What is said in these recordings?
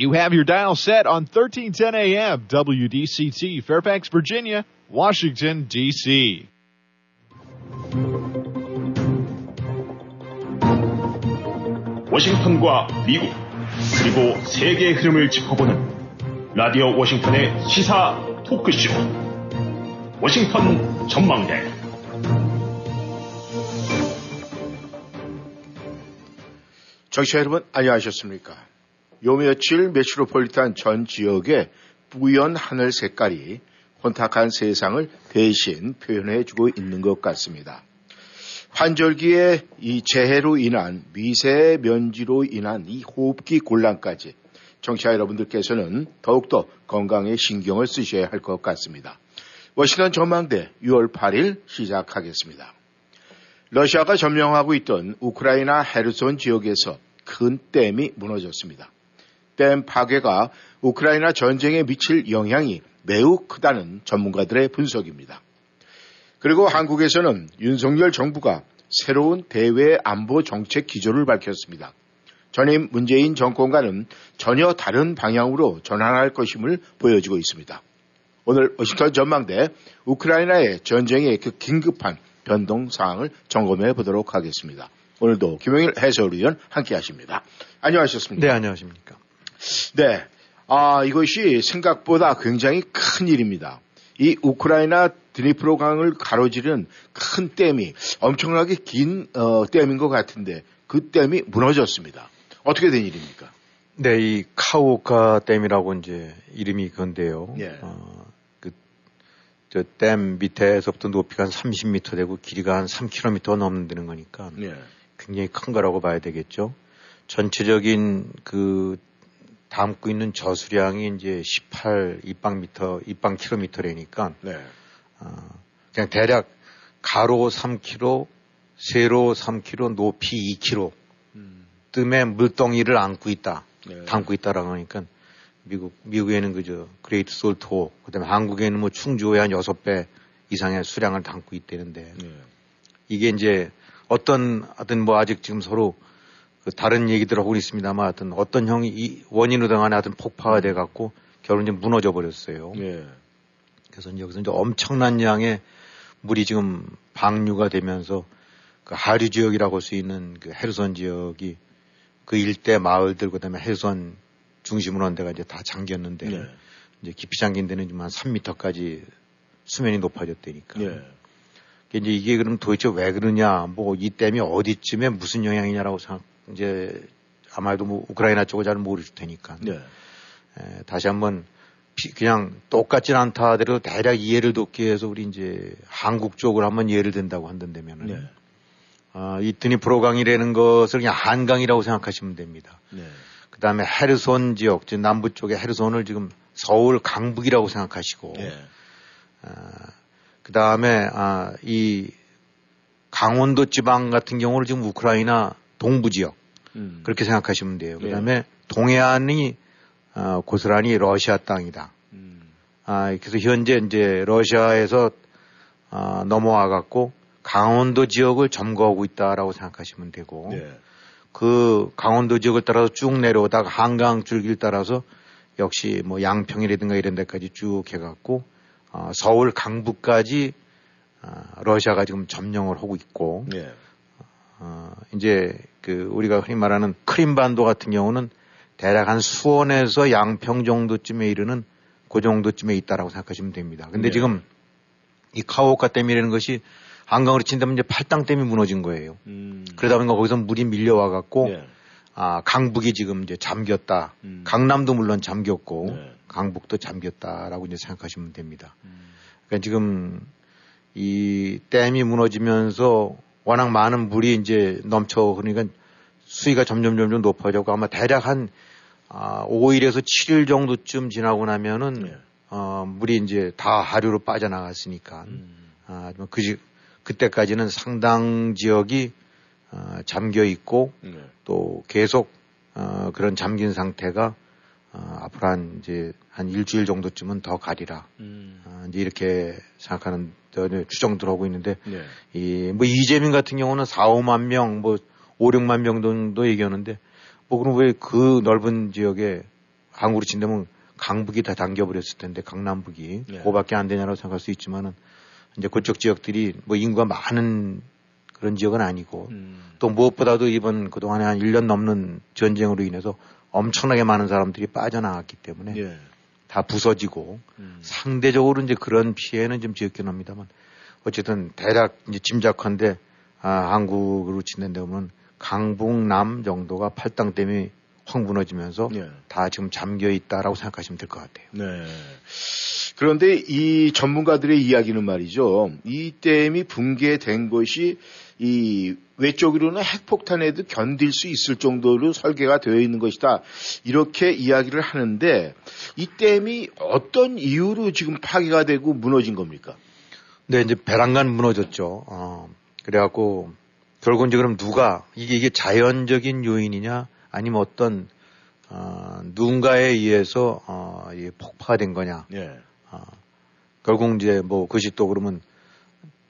You have your dial set on 1310 AM, WDCT, Fairfax, Virginia, Washington, D.C. 워싱턴과 미국, 그리고 세계의 흐름을 짚어보는 라디오 워싱턴의 시사 토크쇼, 워싱턴 전망대. 청취자 여러분, 안녕하셨습니까? 요 며칠 메트로폴리탄 전 지역의 뿌연 하늘 색깔이 혼탁한 세상을 대신 표현해주고 있는 것 같습니다. 환절기에 이 재해로 인한 미세 면지로 인한 이 호흡기 곤란까지 청취자 여러분들께서는 더욱더 건강에 신경을 쓰셔야 할 것 같습니다. 워싱턴 전망대 6월 8일 시작하겠습니다. 러시아가 점령하고 있던 우크라이나 헤르손 지역에서 큰 댐이 무너졌습니다. 댐 파괴가 우크라이나 전쟁에 미칠 영향이 매우 크다는 전문가들의 분석입니다. 그리고 한국에서는 윤석열 정부가 새로운 대외 안보 정책 기조를 밝혔습니다. 전임 문재인 정권과는 전혀 다른 방향으로 전환할 것임을 보여주고 있습니다. 오늘 워싱턴 전망대 우크라이나의 전쟁의 그 긴급한 변동 사항을 점검해 보도록 하겠습니다. 오늘도 김용일 해설위원 함께하십니다. 안녕하셨습니까? 네, 안녕하십니까? 네, 이것이 생각보다 굉장히 큰 일입니다. 이 우크라이나 드니프로강을 가로지른 큰 댐이 엄청나게 긴 댐인 것 같은데 그 댐이 무너졌습니다. 어떻게 된 일입니까? 네, 이 카호카 댐이라고 이제 이름이 그건데요. 예. 저 댐 밑에서부터 높이가 한 30m 되고 길이가 한 3km 넘는 거니까 예. 굉장히 큰 거라고 봐야 되겠죠. 전체적인 그 담고 있는 저수량이 이제 18 입방미터, 입방킬로미터라니까 네. 그냥 대략 가로 3km, 세로 3km, 높이 2km 뜸에 물덩이를 안고 있다, 네. 담고 있다라고 하니까 미국에는 그저 그레이트 솔트호, 그다음에 한국에는 뭐 충주호에 한 6배 이상의 수량을 담고 있다는데 네. 이게 이제 어떤 뭐 아직 지금 서로 그 다른 얘기들 하고 있습니다만 하여튼 어떤 형이 이 원인으로 당한 하여튼 폭파가 돼 갖고 결국 이제 무너져 버렸어요. 네. 그래서 이제 여기서 이제 엄청난 양의 물이 지금 방류가 되면서 그 하류 지역이라고 할 수 있는 그 헤르손 지역이 그 일대 마을들 그다음에 헤르손 중심으로 한 데가 이제 다 잠겼는데 네. 이제 깊이 잠긴 데는 한 3m까지 수면이 높아졌다니까. 네. 이제 이게 그럼 도대체 왜 그러냐, 뭐 이 댐이 어디쯤에 무슨 영향이냐라고 이제 아마도 뭐 우크라이나 쪽은 잘 모르실 테니까. 네. 다시 한번 그냥 똑같진 않다 하더라도 대략 이해를 돕기 위해서 우리 이제 한국 쪽으로 한번 예를 든다고 한다면은. 네. 이 드니프로강이라는 것을 그냥 한강이라고 생각하시면 됩니다. 네. 그 다음에 헤르손 지역, 즉 남부 쪽의 헤르손을 지금 서울 강북이라고 생각하시고, 예. 그 다음에 이 강원도 지방 같은 경우를 지금 우크라이나 동부 지역 그렇게 생각하시면 돼요. 그 다음에 예. 동해안이 고스란히 러시아 땅이다. 그래서 현재 이제 러시아에서 넘어와 갖고 강원도 지역을 점거하고 있다라고 생각하시면 되고. 예. 그 강원도 지역을 따라서 쭉 내려오다가 한강 줄기를 따라서 역시 뭐 양평이라든가 이런 데까지 쭉 해갖고 서울 강북까지 러시아가 지금 점령을 하고 있고 예. 이제 그 우리가 흔히 말하는 크림반도 같은 경우는 대략 한 수원에서 양평 정도쯤에 이르는 그 정도쯤에 있다라고 생각하시면 됩니다. 근데 예. 지금 이 카호카 댐이라는 것이 한강으로 친다면 이제 팔당댐이 무너진 거예요. 그러다 보니까 거기서 물이 밀려와 갖고 예. 강북이 지금 이제 잠겼다. 강남도 물론 잠겼고 네. 강북도 잠겼다라고 이제 생각하시면 됩니다. 그러니까 지금 이 댐이 무너지면서 워낙 많은 물이 이제 넘쳐 그러니까 수위가 점점 높아져고 아마 대략 한 5일에서 7일 정도쯤 지나고 나면은 네. 물이 이제 다 하류로 빠져나갔으니까 그때까지는 상당 지역이 잠겨 있고 네. 또 계속 그런 잠긴 상태가 앞으로 한 일주일 정도쯤은 더 가리라 이제 이렇게 생각하는 추정들 하고 있는데 네. 뭐 이재민 같은 경우는 4~5만 명, 뭐 5~6만 명 정도 얘기하는데 뭐 그럼 왜 그 넓은 지역에 강으로 친다면 강북이 다 당겨버렸을 텐데 강남북이 예. 그거밖에 안 되냐라고 생각할 수 있지만은 이제 그쪽 지역들이 뭐 인구가 많은 그런 지역은 아니고 또 무엇보다도 이번 그동안에 한 1년 넘는 전쟁으로 인해서 엄청나게 많은 사람들이 빠져나갔기 때문에 예. 다 부서지고 상대적으로 이제 그런 피해는 좀 지었긴 합니다만 어쨌든 대략 이제 짐작컨대 한국으로 치는 데 보면 강북남 정도가 팔당 댐이 확 무너지면서 예. 다 지금 잠겨 있다라고 생각하시면 될 것 같아요. 네. 그런데 이 전문가들의 이야기는 말이죠. 이 댐이 붕괴된 것이 이 외적으로는 핵폭탄에도 견딜 수 있을 정도로 설계가 되어 있는 것이다. 이렇게 이야기를 하는데 이 댐이 어떤 이유로 지금 파괴가 되고 무너진 겁니까? 네, 이제 배란간 무너졌죠. 그래갖고 결국은 이제 그럼 누가 이게 자연적인 요인이냐 아니면 어떤 누군가에 의해서 이게 폭파된 거냐. 예. 결국 이제 뭐 그것이 또 그러면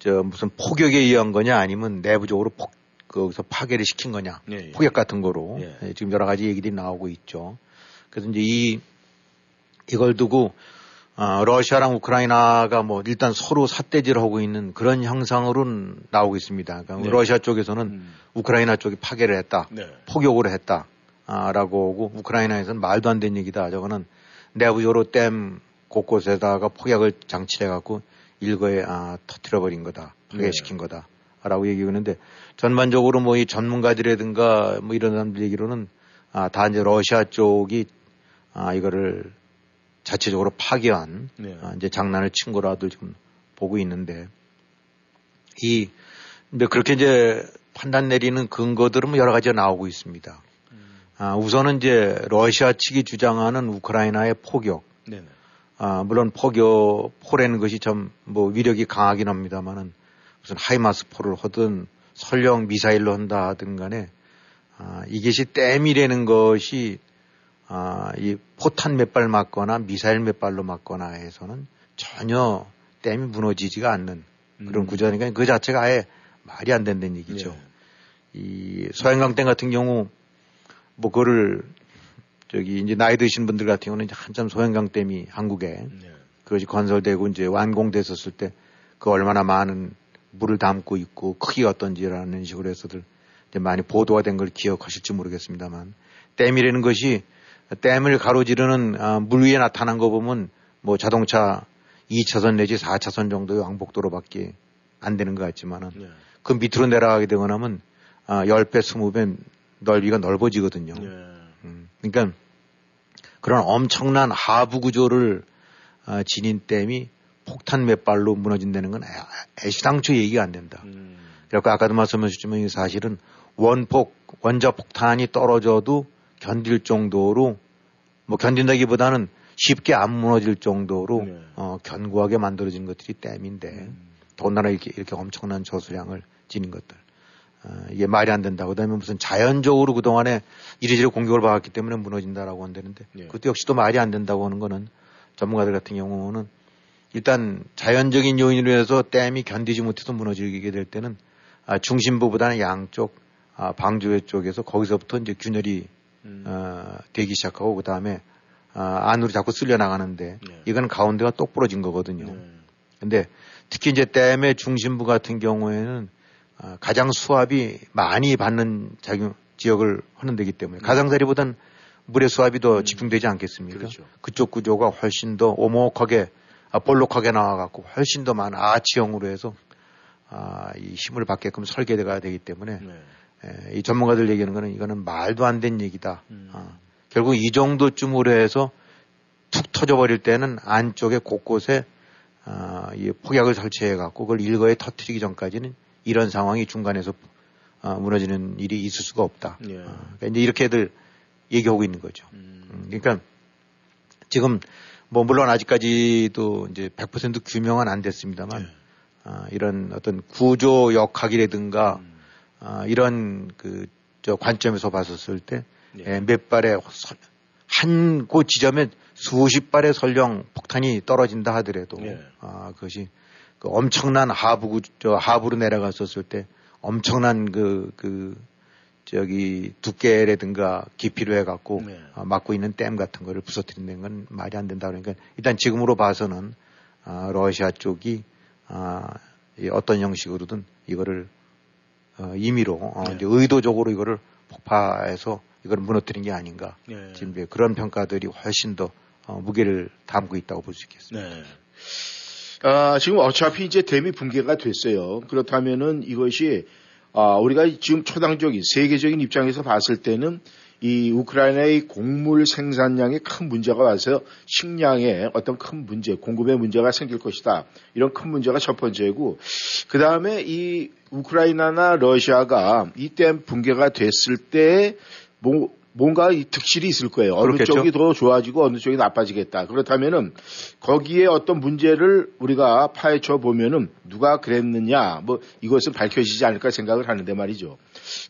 저 무슨 폭격에 의한 거냐 아니면 내부적으로 거기서 파괴를 시킨 거냐. 예, 예. 폭격 같은 거로 예. 예, 지금 여러 가지 얘기들이 나오고 있죠. 그래서 이제 이걸 두고 러시아랑 우크라이나가 뭐 일단 서로 삿대질을 하고 있는 그런 형상으로는 나오고 있습니다. 그러니까 네. 러시아 쪽에서는 우크라이나 쪽이 파괴를 했다. 네. 폭격을 했다. 라고 하고 우크라이나에서는 말도 안 되는 얘기다. 저거는 내부적으로 댐 곳곳에다가 폭약을 장치해갖고 일거에 터뜨려버린 거다. 파괴시킨 네. 거다. 라고 얘기하는데 전반적으로 뭐 이 전문가들이라든가 뭐 이런 사람들 얘기로는 다 이제 러시아 쪽이 이거를 자체적으로 파괴한 네. 이제 장난을 친 거라도 지금 보고 있는데 근데 그렇게 이제 판단 내리는 근거들은 여러 가지가 나오고 있습니다. 우선은 이제 러시아 측이 주장하는 우크라이나의 포격. 네. 물론 포라는 것이 참 뭐 위력이 강하긴 합니다만은 무슨 하이마스 포를 하든 설령 미사일로 한다 하든 간에 이것이 댐이라는 것이 이 포탄 몇 발 맞거나 미사일 몇 발로 맞거나 해서는 전혀 댐이 무너지지가 않는 그런 구조니까 그 자체가 아예 말이 안 된다는 얘기죠. 예. 이 서양강 댐 같은 경우 뭐 그거를 저기 이제 나이 드신 분들 같은 경우는 이제 한참 서양강 댐이 한국에 예. 그것이 건설되고 이제 완공됐었을 때 그 얼마나 많은 물을 담고 있고 크기가 어떤지라는 식으로 해서들 이제 많이 보도가 된 걸 기억하실지 모르겠습니다만 댐이라는 것이 댐을 가로지르는 물 위에 나타난 거 보면 뭐 자동차 2차선 내지 4차선 정도의 왕복도로밖에 안 되는 것 같지만은 네. 그 밑으로 내려가게 되거나 하면 10배, 20배 넓이가 넓어지거든요. 네. 그러니까 그런 엄청난 하부 구조를 지닌 댐이 폭탄 몇 발로 무너진다는 건 애시당초 얘기가 안 된다. 그래서 아까도 말씀하셨지만 이 사실은 원자 폭탄이 떨어져도 견딜 정도로 뭐 견딘다기보다는 쉽게 안 무너질 정도로 네. 견고하게 만들어진 것들이 댐인데 더군다나 이렇게 엄청난 저수량을 지닌 것들 이게 말이 안 된다. 그다음에 무슨 자연적으로 그동안에 이리저리 공격을 받았기 때문에 무너진다라고 한다는데 네. 그것도 역시 또 말이 안 된다고 하는 거는 전문가들 같은 경우는 일단 자연적인 요인으로 해서 댐이 견디지 못해서 무너지게 될 때는 중심부보다는 양쪽 방조회 쪽에서 거기서부터 이제 균열이 되기 시작하고 그 다음에 안으로 자꾸 쓸려 나가는데 네. 이건 가운데가 똑 부러진 거거든요. 그런데 특히 이제 댐의 중심부 같은 경우에는 가장 수압이 많이 받는 지역을 하는 데기 때문에 가장자리보다는 물의 수압이 더 집중되지 않겠습니까? 그렇죠. 그쪽 구조가 훨씬 더 오목하게 볼록하게 나와갖고 훨씬 더 많은 아치형으로 해서 이 힘을 받게끔 설계가 되기 때문에. 네. 이 전문가들 얘기하는 거는 이거는 말도 안 되는 얘기다. 결국 이 정도쯤으로 해서 툭 터져버릴 때는 안쪽에 곳곳에 이 폭약을 설치해갖고 그걸 일거에 터뜨리기 전까지는 이런 상황이 중간에서 무너지는 일이 있을 수가 없다. 예. 그러니까 이제 이렇게들 얘기하고 있는 거죠. 그러니까 지금 뭐 물론 아직까지도 이제 100% 규명은 안 됐습니다만 예. 이런 어떤 구조 역학이라든가 이런 관점에서 봤었을 때 몇 발의 한 그 지점에 수십 발의 설령 폭탄이 떨어진다 하더라도 네. 그것이 그 엄청난 하부로 내려갔었을 때 엄청난 저기 두께라든가 깊이로 해갖고 네. 막고 있는 댐 같은 거를 부서뜨리는 건 말이 안 된다 그러니까 일단 지금으로 봐서는 러시아 쪽이 어떤 형식으로든 이거를 임의로 네. 이제 의도적으로 이거를 폭파해서 이걸 무너뜨린 게 아닌가. 네. 지금 이제 그런 평가들이 훨씬 더 무게를 담고 있다고 볼 수 있겠습니다. 네. 지금 어차피 이제 대미 붕괴가 됐어요. 그렇다면은 이것이 우리가 지금 초당적인 세계적인 입장에서 봤을 때는 이 우크라이나의 곡물 생산량에 큰 문제가 와서 식량에 어떤 큰 문제, 공급의 문제가 생길 것이다. 이런 큰 문제가 첫 번째고, 그 다음에 이 우크라이나나 러시아가 이때 붕괴가 됐을 때 뭔가 이 득실이 있을 거예요. 어느 그렇겠죠? 쪽이 더 좋아지고 어느 쪽이 나빠지겠다. 그렇다면은 거기에 어떤 문제를 우리가 파헤쳐 보면은 누가 그랬느냐 뭐 이것은 밝혀지지 않을까 생각을 하는데 말이죠.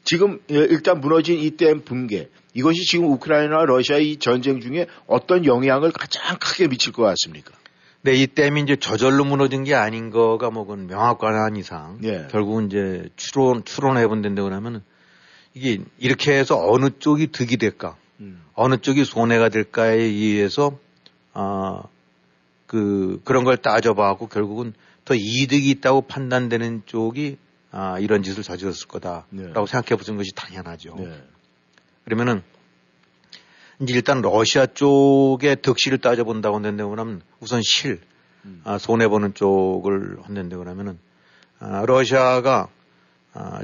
지금 일단 무너진 이 댐 붕괴 이것이 지금 우크라이나와 러시아의 이 전쟁 중에 어떤 영향을 가장 크게 미칠 것 같습니까? 네, 이 댐이 이제 저절로 무너진 게 아닌 거가 뭐 그건 명확한 이상 예. 결국은 이제 추론해 본다고 하면은. 이게 이렇게 해서 어느 쪽이 득이 될까, 어느 쪽이 손해가 될까에 의해서 그런 걸 따져봐갖고 결국은 더 이득이 있다고 판단되는 쪽이 이런 짓을 저질렀을 거다라고 네. 생각해보는 것이 당연하죠. 네. 그러면은 이제 일단 러시아 쪽의 득실을 따져본다고 한다고 하면 우선 손해보는 쪽을 한다고 하면은 러시아가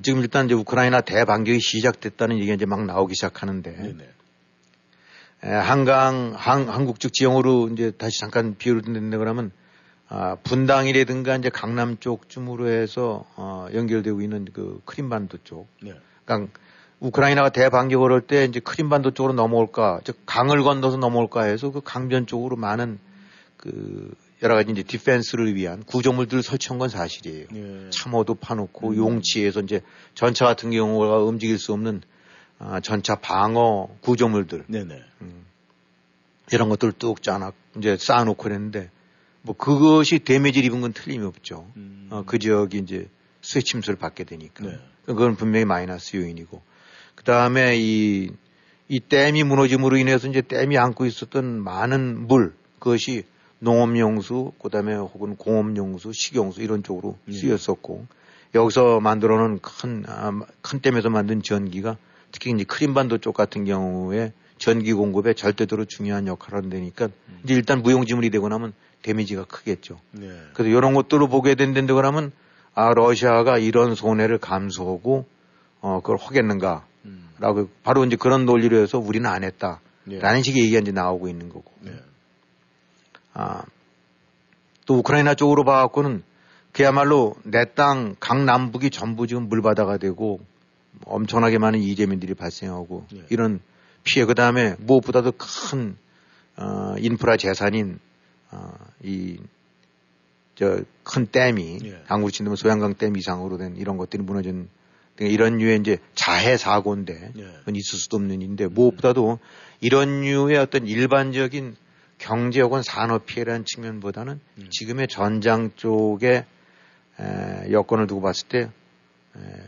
지금 일단 이제 우크라이나 대반격이 시작됐다는 얘기가 이제 막 나오기 시작하는데, 한국 쪽 지형으로 이제 다시 잠깐 비유를 든다고 하면, 분당이라든가 이제 강남 쪽쯤으로 해서, 연결되고 있는 그 크림반도 쪽. 네. 그러니까 우크라이나가 대반격을 할 때 이제 크림반도 쪽으로 넘어올까, 즉, 강을 건너서 넘어올까 해서 그 강변 쪽으로 많은 여러 가지 이제 디펜스를 위한 구조물들을 설치한 건 사실이에요. 예. 참호도 파놓고 용치에서 이제 전차 같은 경우가 움직일 수 없는 전차 방어 구조물들. 네네. 이런 것들을 뚝 이제 쌓아놓고 그랬는데 뭐 그것이 데미지를 입은 건 틀림이 없죠. 그 지역이 이제 수해 침수를 받게 되니까. 네. 그건 분명히 마이너스 요인이고. 그 다음에 이 댐이 무너짐으로 인해서 이제 댐이 안고 있었던 많은 물. 그것이 농업용수, 그 다음에 혹은 공업용수, 식용수 이런 쪽으로 쓰였었고, 여기서 만들어 놓은 큰 댐에서 만든 전기가 특히 이제 크림반도 쪽 같은 경우에 전기 공급에 절대적으로 중요한 역할을 한다니까 이제 일단 무용지물이 되고 나면 데미지가 크겠죠. 네. 그래서 이런 것들로 보게 된다고 하면, 러시아가 이런 손해를 감수하고, 그걸 하겠는가라고 바로 이제 그런 논리로 해서 우리는 안 했다. 라는 식의 얘기가 이제 나오고 있는 거고. 네. 또 우크라이나 쪽으로 봐갖고는 그야말로 내 땅 강남북이 전부 지금 물바다가 되고 엄청나게 많은 이재민들이 발생하고 네. 이런 피해 그 다음에 무엇보다도 큰 인프라 재산인 큰 댐이 한국으로 친다면 소양강 댐 이상으로 된 이런 것들이 무너진 이런 류의 이제 자해 사고인데 그건 있을 수도 없는 일인데 무엇보다도 이런 류의 어떤 일반적인 경제 혹은 산업 피해라는 측면보다는 지금의 전장 쪽의 여건을 두고 봤을 때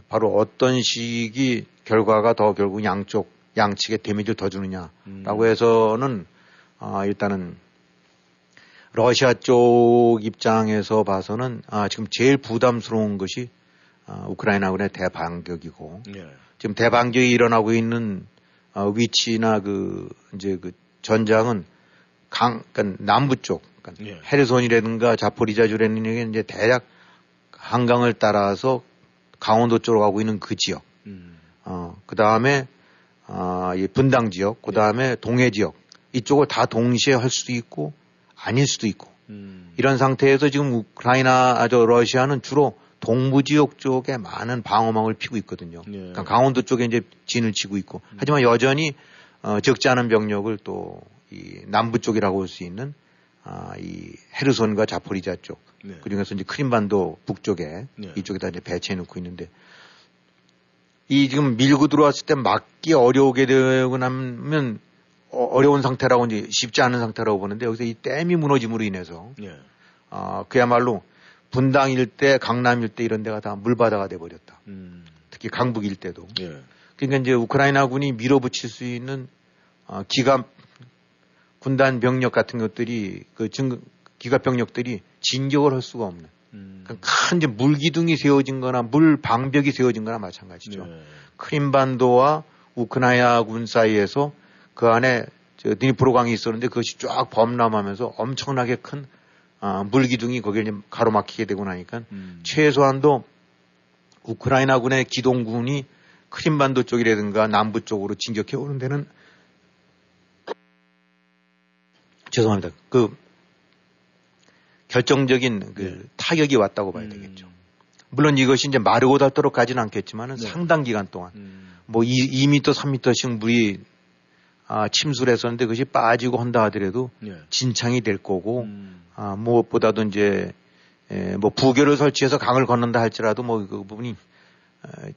바로 어떤 식이 결과가 더 결국 양측에 데미지를 더 주느냐라고 해서는 일단은 러시아 쪽 입장에서 봐서는 지금 제일 부담스러운 것이 우크라이나군의 대반격이고 지금 대반격이 일어나고 있는 위치나 그 전장은 그러니까 남부 쪽, 그러니까 헤르손이라든가 자포리자주라는 이제 대략 한강을 따라서 강원도 쪽으로 가고 있는 그 지역, 그 다음에 이 분당 지역, 그 다음에 동해 지역 이쪽을 다 동시에 할 수도 있고 아닐 수도 있고 이런 상태에서 지금 러시아는 주로 동부 지역 쪽에 많은 방어망을 피고 있거든요. 예. 그러니까 강원도 쪽에 이제 진을 치고 있고 하지만 여전히 적지 않은 병력을 또 이 남부 쪽이라고 볼 수 있는 이 헤르손과 자포리자 쪽 네. 그중에서 이제 크림반도 북쪽에 네. 이쪽에다 이제 배치해 놓고 있는데 이 지금 밀고 들어왔을 때 막기 어려우게 되고 나면 어려운 상태라고 이제 쉽지 않은 상태라고 보는데 여기서 이 댐이 무너짐으로 인해서 네. 그야말로 분당 일대, 강남 일대 이런 데가 다 물바다가 돼 버렸다. 특히 강북 일대도. 네. 그러니까 이제 우크라이나군이 밀어붙일 수 있는 기갑 군단 병력 같은 것들이 기갑 병력들이 진격을 할 수가 없는. 그러니까 큰 이제 물기둥이 세워진 거나 물 방벽이 세워진 거나 마찬가지죠. 네. 크림반도와 우크라이나군 사이에서 그 안에 드니프로강이 있었는데 그것이 쫙 범람하면서 엄청나게 큰 물기둥이 거기를 가로막히게 되고 나니까 최소한도 우크라이나군의 기동군이 크림반도 쪽이라든가 남부 쪽으로 진격해 오는 데는 죄송합니다. 그 결정적인 그 네. 타격이 왔다고 봐야 되겠죠. 물론 이것이 이제 마르고 닳도록 가지는 않겠지만은 네. 상당 기간 동안 뭐 2미터, 3미터씩 물이 침수를 했었는데 그것이 빠지고 한다 하더라도 네. 진창이 될 거고 무엇보다도 이제 뭐 부교를 설치해서 강을 건넌다 할지라도 뭐 그 부분이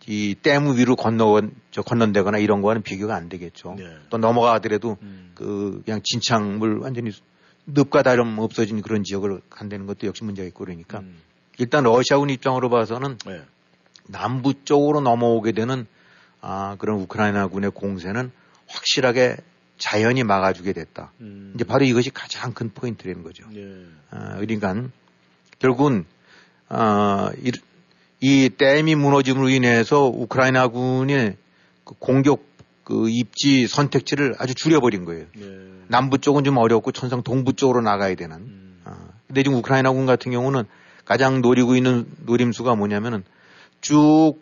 이 댐 위로 건넌다거나 이런 거와는 비교가 안 되겠죠. 네. 또 넘어가더라도 그 그냥 진창물 완전히 늪과 다름 없어진 그런 지역을 간다는 것도 역시 문제가 있고 그러니까 일단 러시아군 입장으로 봐서는 네. 남부 쪽으로 넘어오게 되는 그런 우크라이나군의 공세는 확실하게 자연이 막아주게 됐다. 이제 바로 이것이 가장 큰 포인트라는 거죠. 네. 그러니까 결국은 이 댐이 무너짐으로 인해서 우크라이나군의 그 공격 그 입지 선택지를 아주 줄여버린 거예요. 네. 남부 쪽은 좀 어렵고 천상 동부 쪽으로 나가야 되는. 근데 지금 우크라이나군 같은 경우는 가장 노리고 있는 노림수가 뭐냐면은 쭉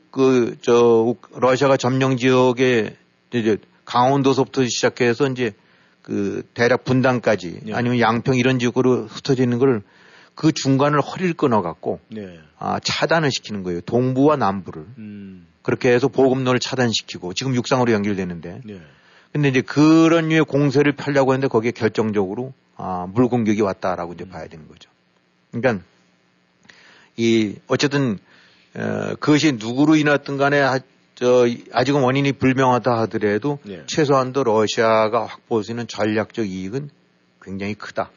러시아가 점령 지역에 이제 강원도서부터 시작해서 이제 그 대략 분당까지 네. 아니면 양평 이런 지역으로 흩어져 있는 걸 그 중간을 허리를 끊어갖고 네. 차단을 시키는 거예요. 동부와 남부를. 그렇게 해서 보급로를 차단시키고 지금 육상으로 연결되는데 네. 근데 이제 그런 류의 공세를 펴려고 했는데 거기에 결정적으로 물 공격이 왔다라고 이제 봐야 되는 거죠. 그러니까 어쨌든 그것이 누구로 인하든 간에 아직은 원인이 불명하다 하더라도 네. 최소한도 러시아가 확보할 수 있는 전략적 이익은 굉장히 크다.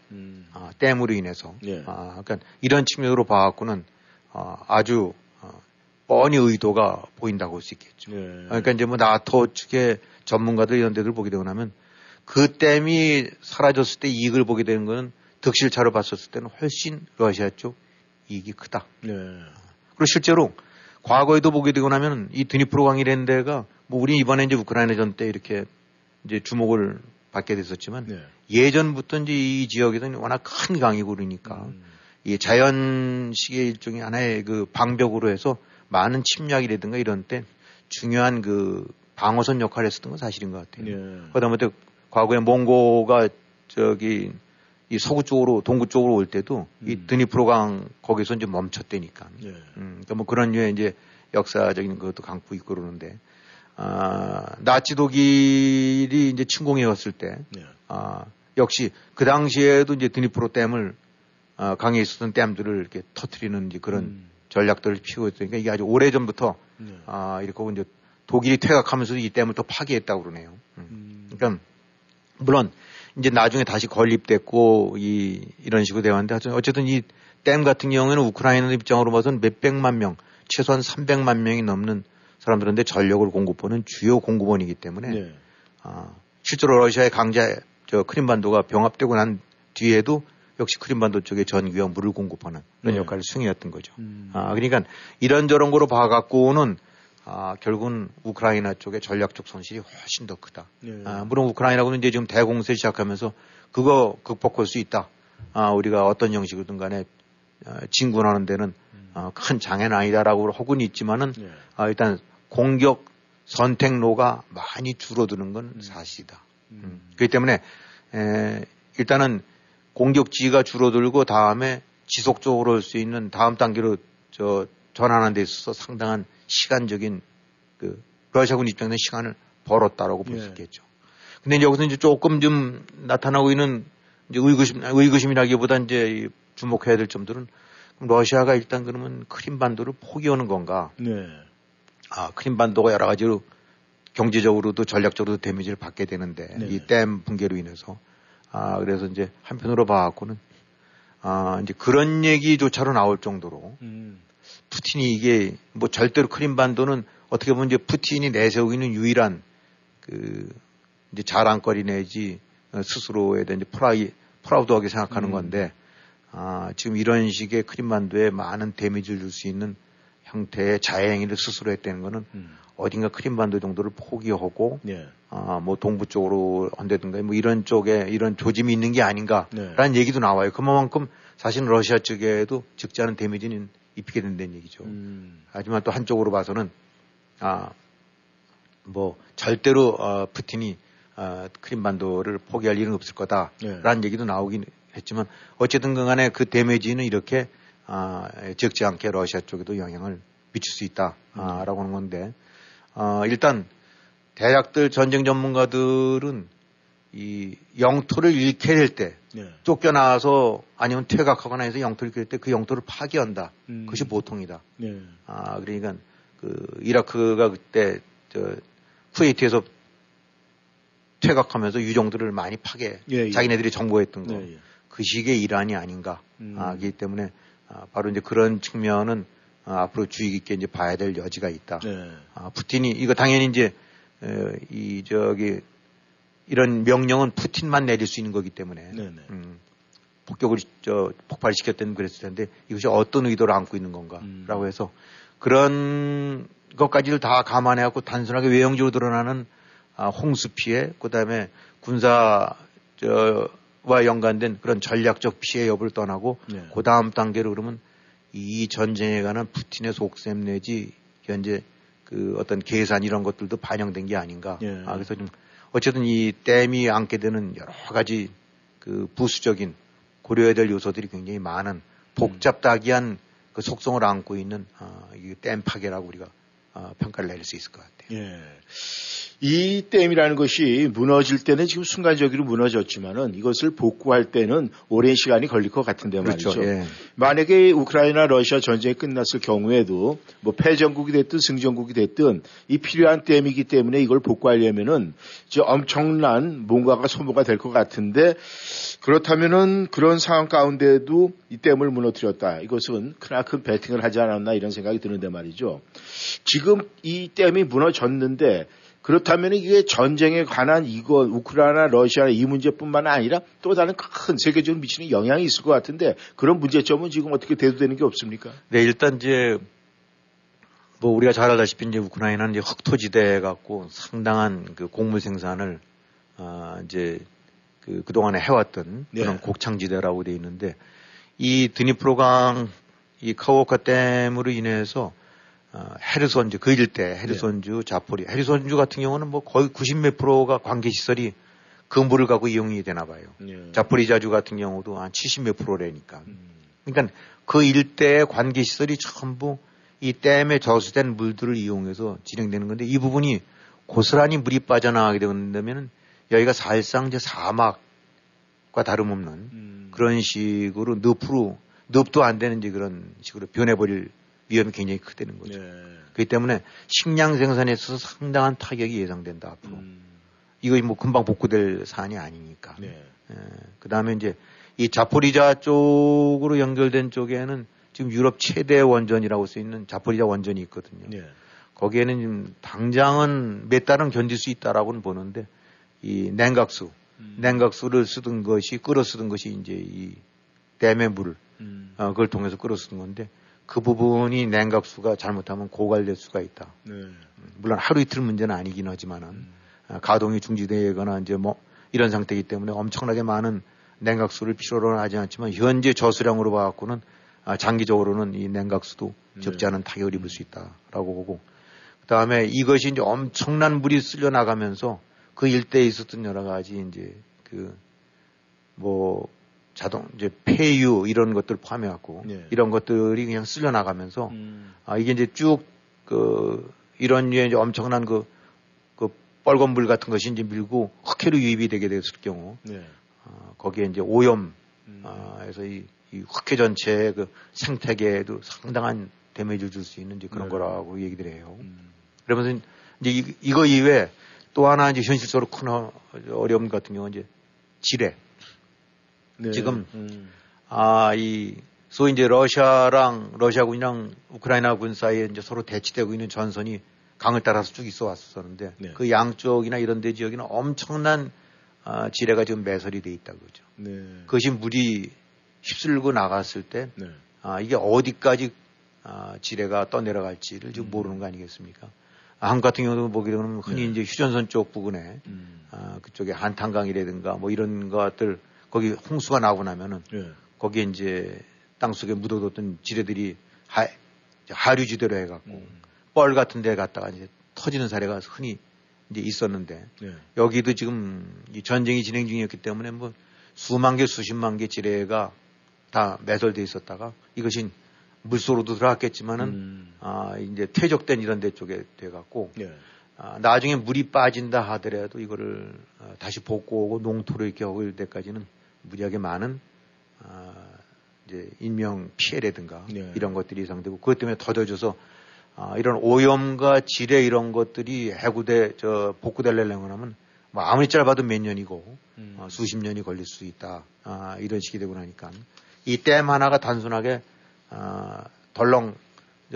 댐으로 인해서. 예. 그러니까 이런 측면으로 봐갖고는 아주 뻔히 의도가 보인다고 할 수 있겠죠. 예. 그러니까 이제 뭐 나토 측의 전문가들 이런 데들 보게 되고 나면 그 댐이 사라졌을 때 이익을 보게 되는 거는 득실차로 봤었을 때는 훨씬 러시아 쪽 이익이 크다. 예. 그리고 실제로 과거에도 보게 되고 나면 이 드니프로강이라는 데가 뭐 우리 이번에 이제 우크라이나 전 때 이렇게 이제 주목을 받게 됐었지만 네. 예전부터 이제 이 지역에서는 워낙 큰 강이고 그러니까 이 자연식의 일종의 하나의 그 방벽으로 해서 많은 침략이라든가 이런 때 중요한 그 방어선 역할을 했었던 건 사실인 것 같아요. 네. 그러다 보니까 과거에 몽고가 저기 이 서구 쪽으로 동구 쪽으로 올 때도 이 드니프로강 거기서 이제 멈췄다니까. 네. 그러니까 뭐 그런 류의 이제 역사적인 것도 갖고 있고 그러는데. 나치 독일이 이제 침공해 왔을 때, 네. 역시 그 당시에도 이제 드니프로 댐을, 강에 있었던 댐들을 이렇게 터트리는 그런 전략들을 피우고 있으니까 이게 아주 오래 전부터, 네. 이렇게 이제 독일이 퇴각하면서도 이 댐을 또 파괴했다고 그러네요. 그러니까, 물론, 이제 나중에 다시 건립됐고, 이런 식으로 되었는데, 어쨌든 이 댐 같은 경우에는 우크라이나 입장으로 봐서는 몇백만 명, 최소한 300만 명이 넘는 사람들한테 전력을 공급하는 주요 공급원이기 때문에 네. 실제로 러시아의 강자 크림반도가 병합되고 난 뒤에도 역시 크림반도 쪽에 전기와 물을 공급하는 그런 네. 역할을 수행했던 거죠. 그러니까 이런저런 거로 봐갖고는 결국은 우크라이나 쪽의 전략적 손실이 훨씬 더 크다. 네. 물론 우크라이나군은 이제 지금 대공세 시작하면서 그거 극복할 수 있다. 우리가 어떤 형식이든 간에 진군하는 데는 큰 장애는 아니다라고 하고는 있지만은 네. 일단 공격 선택로가 많이 줄어드는 건 사실이다. 그렇기 때문에 일단은 공격지가 줄어들고 다음에 지속적으로 할 수 있는 다음 단계로 전환하는 데 있어서 상당한 시간적인 그 러시아군 입장에서는 시간을 벌었다라고 볼 수 있겠죠. 근데 이제 여기서 이제 조금 좀 나타나고 있는 이제 의구심이라기보다 이제 주목해야 될 점들은 러시아가 일단 그러면 크림반도를 포기하는 건가? 네. 크림반도가 여러 가지로 경제적으로도 전략적으로도 데미지를 받게 되는데 네. 이 댐 붕괴로 인해서 그래서 이제 한편으로 봐갖고는 이제 그런 얘기조차로 나올 정도로 푸틴이 이게 뭐 절대로 크림반도는 어떻게 보면 이제 푸틴이 내세우고 있는 유일한 그 이제 자랑거리 내지 스스로에 대한 프라우드하게 생각하는 건데, 아, 지금 이런 식의 크림반도에 많은 데미지를 줄 수 있는 형태의 자해행위를 스스로 했다는 거는 어딘가 크림반도 정도를 포기하고, 예. 아, 뭐 동부 쪽으로 한다든가 뭐 이런 쪽에 이런 조짐이 있는 게 아닌가라는 예. 얘기도 나와요. 그만큼 사실 러시아 측에도 적지 않은 데미지는 입히게 된다는 얘기죠. 하지만 또 한쪽으로 봐서는 아, 뭐 절대로 푸틴이 크림반도를 포기할 일은 없을 거다라는 예. 얘기도 나오긴 했지만 어쨌든 간에 그 데미지는 이렇게 적지 않게 러시아 쪽에도 영향을 미칠 수 있다라고 하는 건데, 일단 대략들 전쟁 전문가들은 이 영토를 잃게 될 때 네. 쫓겨나서 아니면 퇴각하거나 해서 영토를 잃게 될 때 그 영토를 파기한다. 그것이 보통이다. 네. 그러니까 그 이라크가 그때 저 쿠웨이트에서 퇴각하면서 유정들을 많이 파괴, 예, 예. 자기네들이 정보했던 거. 예, 예. 그 식의 일환이 아닌가. 이기 때문에 바로 이제 그런 측면은 앞으로 주의 깊게 이제 봐야 될 여지가 있다. 네. 푸틴이 이거 당연히 이제 이런 명령은 푸틴만 내릴 수 있는 거기 때문에 네, 네. 폭격을 폭발시켰다는 그랬을 텐데 이것이 어떤 의도를 안고 있는 건가라고 해서 그런 것까지를 다 감안해갖고 단순하게 외형적으로 드러나는 홍수 피해, 그다음에 군사 와 연관된 그런 전략적 피해 여부를 떠나고 네. 그 다음 단계로 그러면 이 전쟁에 관한 푸틴의 속셈 내지 현재 그 어떤 계산 이런 것들도 반영된 게 아닌가. 네. 그래서 좀 어쨌든 이 댐이 안게 되는 여러 가지 그 부수적인 고려해야 될 요소들이 굉장히 많은 복잡다기한 그 속성을 안고 있는 이 댐 파괴라고 우리가 평가를 내릴 수 있을 것 같아요. 예. 이 댐이라는 것이 무너질 때는 지금 순간적으로 무너졌지만은 이것을 복구할 때는 오랜 시간이 걸릴 것 같은데 말이죠. 그렇죠. 예. 만약에 우크라이나 러시아 전쟁이 끝났을 경우에도 뭐 패전국이 됐든 승전국이 됐든 이 필요한 댐이기 때문에 이걸 복구하려면은 이제 엄청난 뭔가가 소모가 될 것 같은데 그렇다면은 그런 상황 가운데도 이 댐을 무너뜨렸다. 이것은 크나큰 배팅을 하지 않았나 이런 생각이 드는데 말이죠. 지금 이 댐이 무너졌는데 그렇다면 이게 전쟁에 관한 이거 우크라이나 러시아 이 문제뿐만 아니라 또 다른 큰 세계적으로 미치는 영향이 있을 것 같은데 그런 문제점은 지금 어떻게 대두되는 게 없습니까? 네, 일단 이제 뭐 우리가 잘 알다시피 이제 우크라이나는 이제 흑토지대 갖고 상당한 그 곡물 생산을 이제 그 동안에 해왔던 네. 그런 곡창지대라고 돼 있는데 이 드니프로강 이 카호카 댐으로 인해서 헤르손주 그 일대 헤르손주 네. 자포리 헤르손주 같은 경우는 뭐 거의 90몇 %가 관계 시설이 근부를 갖고 이용이 되나 봐요. 네. 자포리 자주 같은 경우도 한 70몇 %래니까. 그러니까 그 일대의 관계 시설이 전부 이 댐에 저수된 물들을 이용해서 진행되는 건데 이 부분이 고스란히 물이 빠져나가게 된다면 여기가 사실상 이제 사막과 다름없는 그런 식으로 늪도 안 되는 이제 그런 식으로 변해버릴 위험이 굉장히 크다는 거죠. 네. 그렇기 때문에 식량 생산에 있어서 상당한 타격이 예상된다, 앞으로. 이거 뭐 금방 복구될 사안이 아니니까. 네. 그 다음에 이제 이 자포리자 쪽으로 연결된 쪽에는 지금 유럽 최대 원전이라고 써 있는 자포리자 원전이 있거든요. 네. 거기에는 지금 당장은 몇 달은 견딜 수 있다라고는 보는데 이 냉각수를 쓰던 것이 끌어 쓰던 것이 이제 이 댐의 물을 그걸 통해서 끌어 쓰는 건데 그 부분이 냉각수가 잘못하면 고갈될 수가 있다. 네. 물론 하루 이틀 문제는 아니긴 하지만은 가동이 중지되거나 이제 뭐 이런 상태이기 때문에 엄청나게 많은 냉각수를 필요로 하지 않지만 현재 저수량으로 봐갖고는 장기적으로는 이 냉각수도 네. 적지 않은 타격을 입을 수 있다라고 보고 그 다음에 이것이 이제 엄청난 물이 쓸려 나가면서 그 일대에 있었던 여러 가지 이제 그 뭐 자동, 이제, 폐유, 이런 것들 포함해갖고, 네. 이런 것들이 그냥 쓸려나가면서, 이게 이제 쭉, 이런 류의 이제 엄청난 뻘건 물 같은 것이 이제 밀고 흑해로 유입이 되게 됐을 경우, 네. 거기에 이제 오염, 해서 이 흑해 전체의 그 생태계에도 상당한 데미지를 줄 수 있는 이제 그런 네. 거라고 얘기들 해요. 그러면서 이제 이거 이외에 또 하나 이제 현실적으로 큰 어려움 같은 경우는 이제 지뢰. 네. 지금, 소위 이제 러시아군이랑 우크라이나 군 사이에 이제 서로 대치되고 있는 전선이 강을 따라서 쭉 있어 왔었는데 네. 그 양쪽이나 이런 데 지역에는 엄청난 지뢰가 지금 매설이 돼 있다 그러죠. 네. 그것이 물이 휩쓸고 나갔을 때 네. 이게 어디까지 지뢰가 떠내려갈지를 지금 모르는 거 아니겠습니까? 한국 같은 경우도 보게 되면 흔히 네. 이제 휴전선 쪽 부근에 그쪽에 한탄강이라든가 뭐 이런 것들 거기 홍수가 나고 나면은 네. 거기에 이제 땅속에 묻어뒀던 지뢰들이 하류지대로 해갖고 뻘 같은 데 갔다가 이제 터지는 사례가 흔히 이제 있었는데 네. 여기도 지금 이 전쟁이 진행 중이었기 때문에 뭐 수만 개 수십만 개 지뢰가 다 매설돼 있었다가 이것이 물속으로도 들어갔겠지만은 이제 퇴적된 이런 데 쪽에 돼갖고 네. 나중에 물이 빠진다 하더라도 이거를 다시 복구하고 농토로 이렇게 올 때까지는 무지하게 많은 이제 인명 피해라든가 네. 이런 것들이 예상되고 그것 때문에 터져져서 이런 오염과 지뢰 이런 것들이 해구돼 저 복구되려고 하면 뭐 아무리 짧아도 몇 년이고 수십 년이 걸릴 수 있다 이런 식이 되고 나니까 이 댐 하나가 단순하게 덜렁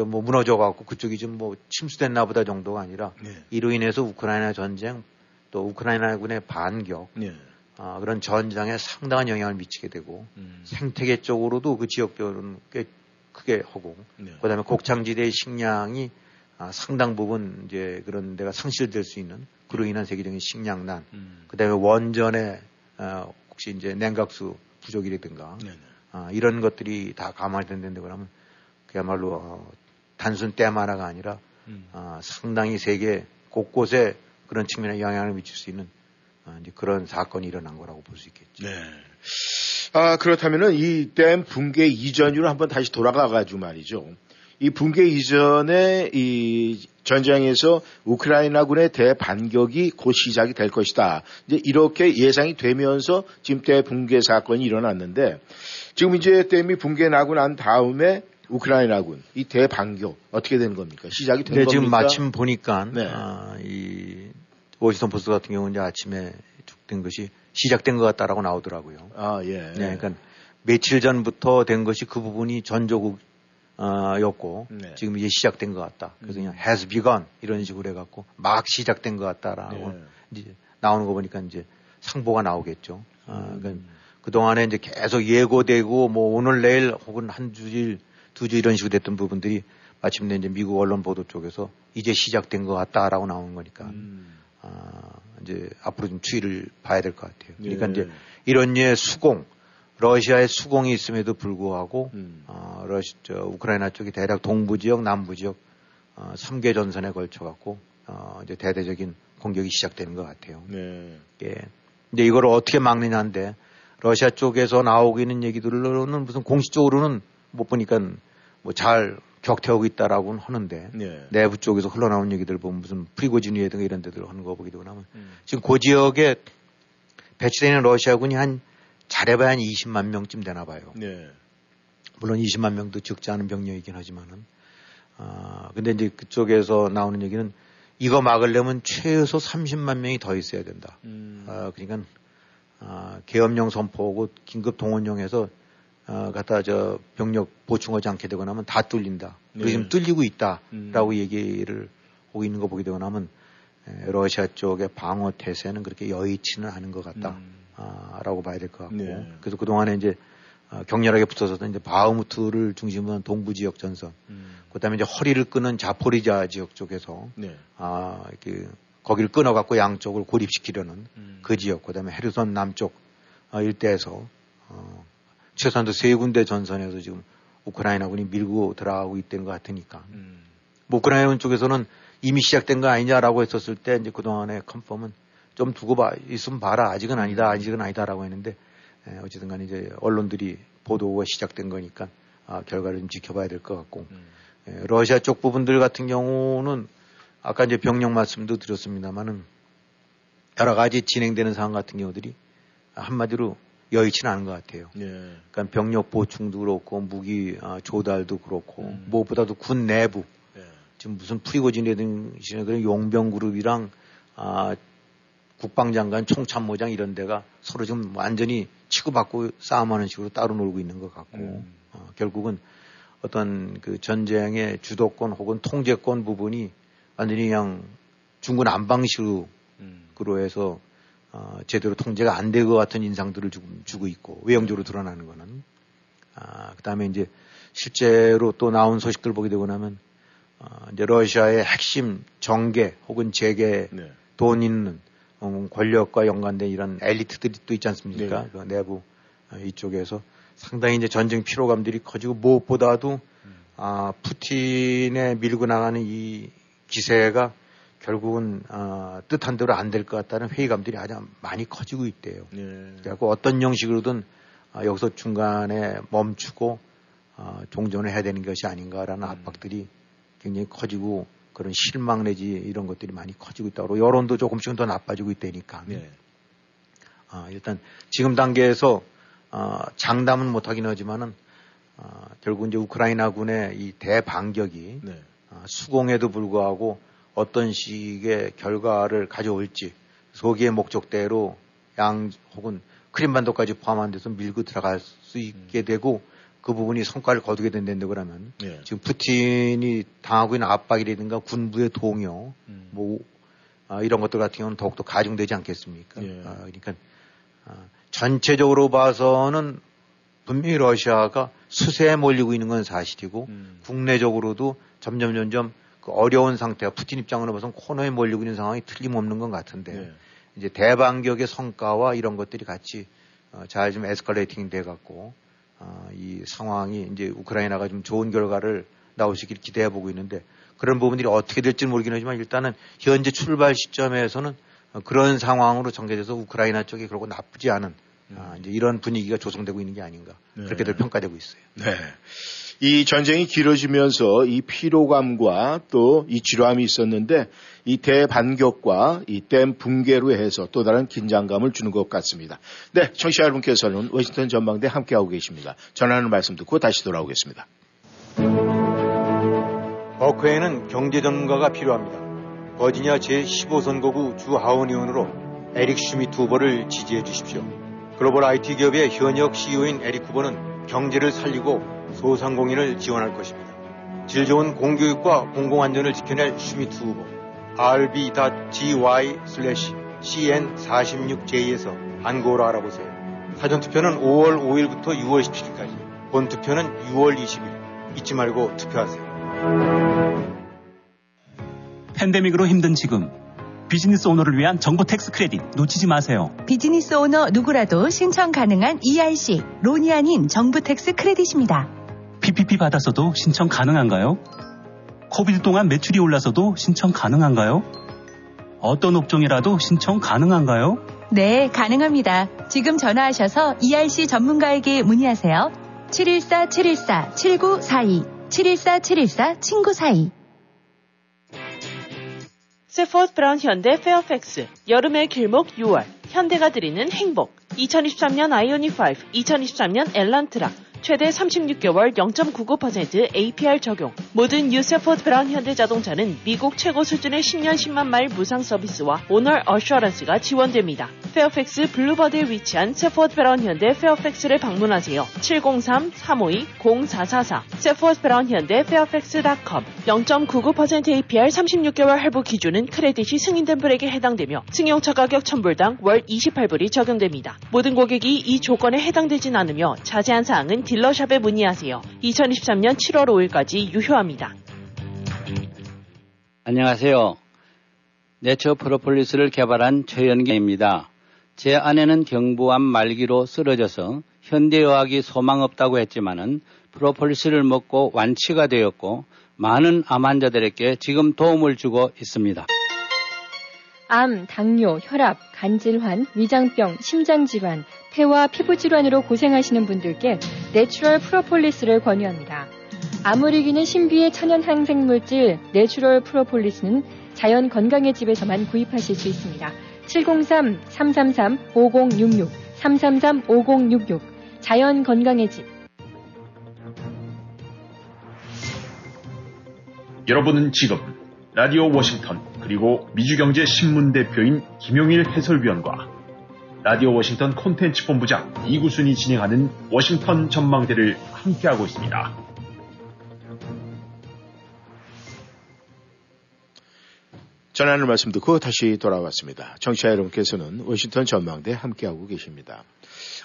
뭐 무너져 갖고 그쪽이 좀 뭐 침수됐나 보다 정도가 아니라 네. 이로 인해서 우크라이나 전쟁 또 우크라이나군의 반격 네. 그런 전장에 상당한 영향을 미치게 되고 생태계 쪽으로도 그 지역별은 꽤 크게 하고 네. 그다음에 곡창지대의 식량이 상당 부분 이제 그런 데가 상실될 수 있는 그로 인한 세계적인 식량난 그다음에 원전의 혹시 이제 냉각수 부족이라든가 네. 이런 것들이 다 감안된다는데 그러면 그야말로 단순 댐 하나가 아니라 상당히 세계 곳곳에 그런 측면에 영향을 미칠 수 있는 이제 그런 사건이 일어난 거라고 볼 수 있겠죠. 네. 그렇다면은 이 댐 붕괴 이전으로 한번 다시 돌아가가지고 말이죠. 이 붕괴 이전에 이 전장에서 우크라이나군의 대반격이 곧 시작이 될 것이다. 이제 이렇게 예상이 되면서 지금 댐 붕괴 사건이 일어났는데 지금 이제 댐이 붕괴 나고 난 다음에 우크라이나군 이 대반격 어떻게 된 겁니까? 시작이 된 겁니까? 지금 마침 보니까 네. 이 워싱턴 포스트 같은 경우는 이제 아침에 된 것이 시작된 것 같다라고 나오더라고요. 예. 네, 그러니까 며칠 전부터 된 것이 그 부분이 전조국이었고 네. 지금 이제 시작된 것 같다. 그래서 그냥 has begun 이런 식으로 해갖고 막 시작된 것 같다라고 네. 이제 나오는 거 보니까 이제 상보가 나오겠죠. 그러니까 그 동안에 이제 계속 예고되고 뭐 오늘 내일 혹은 한 주일 두 주 이런 식으로 됐던 부분들이 마침내 이제 미국 언론 보도 쪽에서 이제 시작된 것 같다라고 나오는 거니까. 이제 앞으로 좀 추이를 봐야 될 것 같아요. 그러니까 예. 이제 이런 류의 수공, 러시아의 수공이 있음에도 불구하고 우크라이나 쪽이 대략 동부 지역, 남부 지역 3개 전선에 걸쳐 갖고 이제 대대적인 공격이 시작되는 것 같아요. 네. 예. 근데 이걸 어떻게 막느냐인데 러시아 쪽에서 나오고 있는 얘기들로는 무슨 공식적으로는 못 보니까 뭐 잘 격퇴하고 있다라고는 하는데 네. 내부 쪽에서 흘러나온 얘기들 보면 무슨 프리고진이라든가 이런 데들 하는 거 보기도 하면 지금 그 지역에 배치되는 러시아군이 한 잘해봐야 한 20만 명쯤 되나 봐요. 네. 물론 20만 명도 적지 않은 병력이긴 하지만은 근데 이제 그쪽에서 나오는 얘기는 이거 막으려면 최소 30만 명이 더 있어야 된다. 그러니까 계엄령 선포하고 긴급 동원령에서 갖다 저 병력 보충하지 않게 되거나 하면 다 뚫린다. 그리고 네. 지금 뚫리고 있다라고 얘기를 하고 있는 거 보게 되거나 하면 러시아 쪽의 방어 태세는 그렇게 여의치는 않은 것 같다라고 봐야 될 것 같고. 네. 그래서 그 동안에 이제 격렬하게 붙어서던 이제 바흐무트를 중심으로 한 동부 지역 전선, 그다음에 이제 허리를 끄는 자포리자 지역 쪽에서 네. 이렇게 거기를 끊어갖고 양쪽을 고립시키려는 그 지역, 그다음에 헤르손 남쪽 일대에서. 최소한도 세 군데 전선에서 지금 우크라이나군이 밀고 들어가고 있다는 것 같으니까. 뭐 우크라이나군 쪽에서는 이미 시작된 거 아니냐라고 했었을 때 이제 그동안의 컨펌은 좀 두고 봐, 있으면 봐라. 아직은 아니다. 아직은 아니다라고 했는데 어쨌든 간에 이제 언론들이 보도가 시작된 거니까 결과를 좀 지켜봐야 될 것 같고. 러시아 쪽 부분들 같은 경우는 아까 이제 병력 말씀도 드렸습니다만은 여러 가지 진행되는 상황 같은 경우들이 한마디로 여의치는 않은 것 같아요. 예. 그러니까 병력 보충도 그렇고 무기 조달도 그렇고 무엇보다도 군 내부 예. 지금 무슨 프리고진이라든지 그런 용병 그룹이랑 국방장관, 총참모장 이런 데가 서로 지금 완전히 치고받고 싸움하는 식으로 따로 놀고 있는 것 같고 결국은 어떤 그 전쟁의 주도권 혹은 통제권 부분이 완전히 그냥 중군 안방식으로 해서 제대로 통제가 안 될 것 같은 인상들을 주고 있고 외형적으로 드러나는 거는 그다음에 이제 실제로 또 나온 소식들 보게 되고 나면 이제 러시아의 핵심 정계 혹은 재계 네. 돈 있는 권력과 연관된 이런 엘리트들이 또 있지 않습니까? 그 내부 이쪽에서 상당히 이제 전쟁 피로감들이 커지고 무엇보다도 푸틴의 밀고 나가는 이 기세가 결국은 뜻한 대로 안 될 것 같다는 회의감들이 아주 많이 커지고 있대요. 네. 그래서 어떤 형식으로든 여기서 중간에 멈추고 종전을 해야 되는 것이 아닌가라는 압박들이 굉장히 커지고 그런 실망 내지 이런 것들이 많이 커지고 있다고 여론도 조금씩은 더 나빠지고 있다니까. 네. 일단 지금 단계에서 장담은 못하긴 하지만은 결국 이제 우크라이나군의 이 대반격이 네. 수공에도 불구하고 어떤 식의 결과를 가져올지 소기의 목적대로 양 혹은 크림반도까지 포함한 데서 밀고 들어갈 수 있게 되고 그 부분이 성과를 거두게 된다고 그러면 예. 지금 푸틴이 당하고 있는 압박이라든가 군부의 동요 뭐 이런 것들 같은 경우는 더욱더 가중되지 않겠습니까? 예. 그러니까 전체적으로 봐서는 분명히 러시아가 수세에 몰리고 있는 건 사실이고 국내적으로도 점점 그 어려운 상태가 푸틴 입장으로 봐서는 코너에 몰리고 있는 상황이 틀림없는 건 같은데 네. 이제 대반격의 성과와 이런 것들이 같이 잘 좀 에스컬레이팅 돼갖고 이 상황이 이제 우크라이나가 좀 좋은 결과를 나올 수 있기를 기대해 보고 있는데 그런 부분들이 어떻게 될지는 모르긴 하지만 일단은 현재 출발 시점에서는 그런 상황으로 전개돼서 우크라이나 쪽이 결국 나쁘지 않은 이제 이런 분위기가 조성되고 있는 게 아닌가 네. 그렇게들 평가되고 있어요. 네. 이 전쟁이 길어지면서 이 피로감과 또 이 지루함이 있었는데 이 대반격과 이 댐 붕괴로 해서 또 다른 긴장감을 주는 것 같습니다. 네, 청취자 여러분께서는 워싱턴 전망대 함께하고 계십니다. 전하는 말씀 듣고 다시 돌아오겠습니다. 버크에는 경제 전문가가 필요합니다. 버지니아 제15선거구 주하원의원으로 에릭 슈미투버를 지지해 주십시오. 글로벌 IT 기업의 현역 CEO인 에릭 후보는 경제를 살리고 소상공인을 지원할 것입니다. 질 좋은 공교육과 공공안전을 지켜낼 슈미트 후보 rb.gy/cn46j에서 안고로 알아보세요. 사전투표는 5월 5일부터 6월 17일까지, 본투표는 6월 20일. 잊지 말고 투표하세요. 팬데믹으로 힘든 지금 비즈니스 오너를 위한 정부 텍스 크레딧 놓치지 마세요. 비즈니스 오너 누구라도 신청 가능한 EIC, 론이 아닌 정부 텍스 크레딧입니다. PPP 받아서도 신청 가능한가요? 코비드 동안 매출이 올라서도 신청 가능한가요? 어떤 업종이라도 신청 가능한가요? 네, 가능합니다. 지금 전화하셔서 ERC 전문가에게 문의하세요. 714-714-7942, 714-714-친구42. 세포트 브라운 현대 페어팩스, 여름의 길목 6월, 현대가 드리는 행복, 2023년 아이오닉5, 2023년 엘란트라, 최대 36개월 0.99% APR 적용. 모든 뉴 세포트 브라운 현대자동차는 미국 최고 수준의 10년 10만 마일 무상 서비스와 오너 어셔런스가 지원됩니다. 페어팩스 블루버드에 위치한 세포트 브라운 현대 페어팩스를 방문하세요. 703-352-0444 세포트 브라운 현대 페어팩스.com. 0.99% APR 36개월 할부 기준은 크레딧이 승인된 분에게 해당되며 승용차 가격 1,000불당 월 28불이 적용됩니다. 모든 고객이 이 조건에 해당되진 않으며 자세한 사항은 딜러샵에 문의하세요. 2023년 7월 5일까지 유효합니다. 안녕하세요. 네처 프로폴리스를 개발한 최연계입니다. 제 아내는 경부암 말기로 쓰러져서 현대의학이 소망 없다고 했지만은 프로폴리스를 먹고 완치가 되었고 많은 암 환자들에게 지금 도움을 주고 있습니다. 암, 당뇨, 혈압, 간질환, 위장병, 심장질환, 폐와 피부질환으로 고생하시는 분들께 내추럴 프로폴리스를 권유합니다. 암을 이기는 신비의 천연 항생물질 내추럴 프로폴리스는 자연 건강의 집에서만 구입하실 수 있습니다. 703-333-5066, 333-5066, 자연 건강의 집. 여러분은 지금 라디오 워싱턴 그리고 미주경제신문대표인 김용일 해설위원과 라디오 워싱턴 콘텐츠 본부장 이구순이 진행하는 워싱턴 전망대를 함께하고 있습니다. 전하는 말씀 듣고 다시 돌아왔습니다. 청취자 여러분께서는 워싱턴 전망대에 함께하고 계십니다.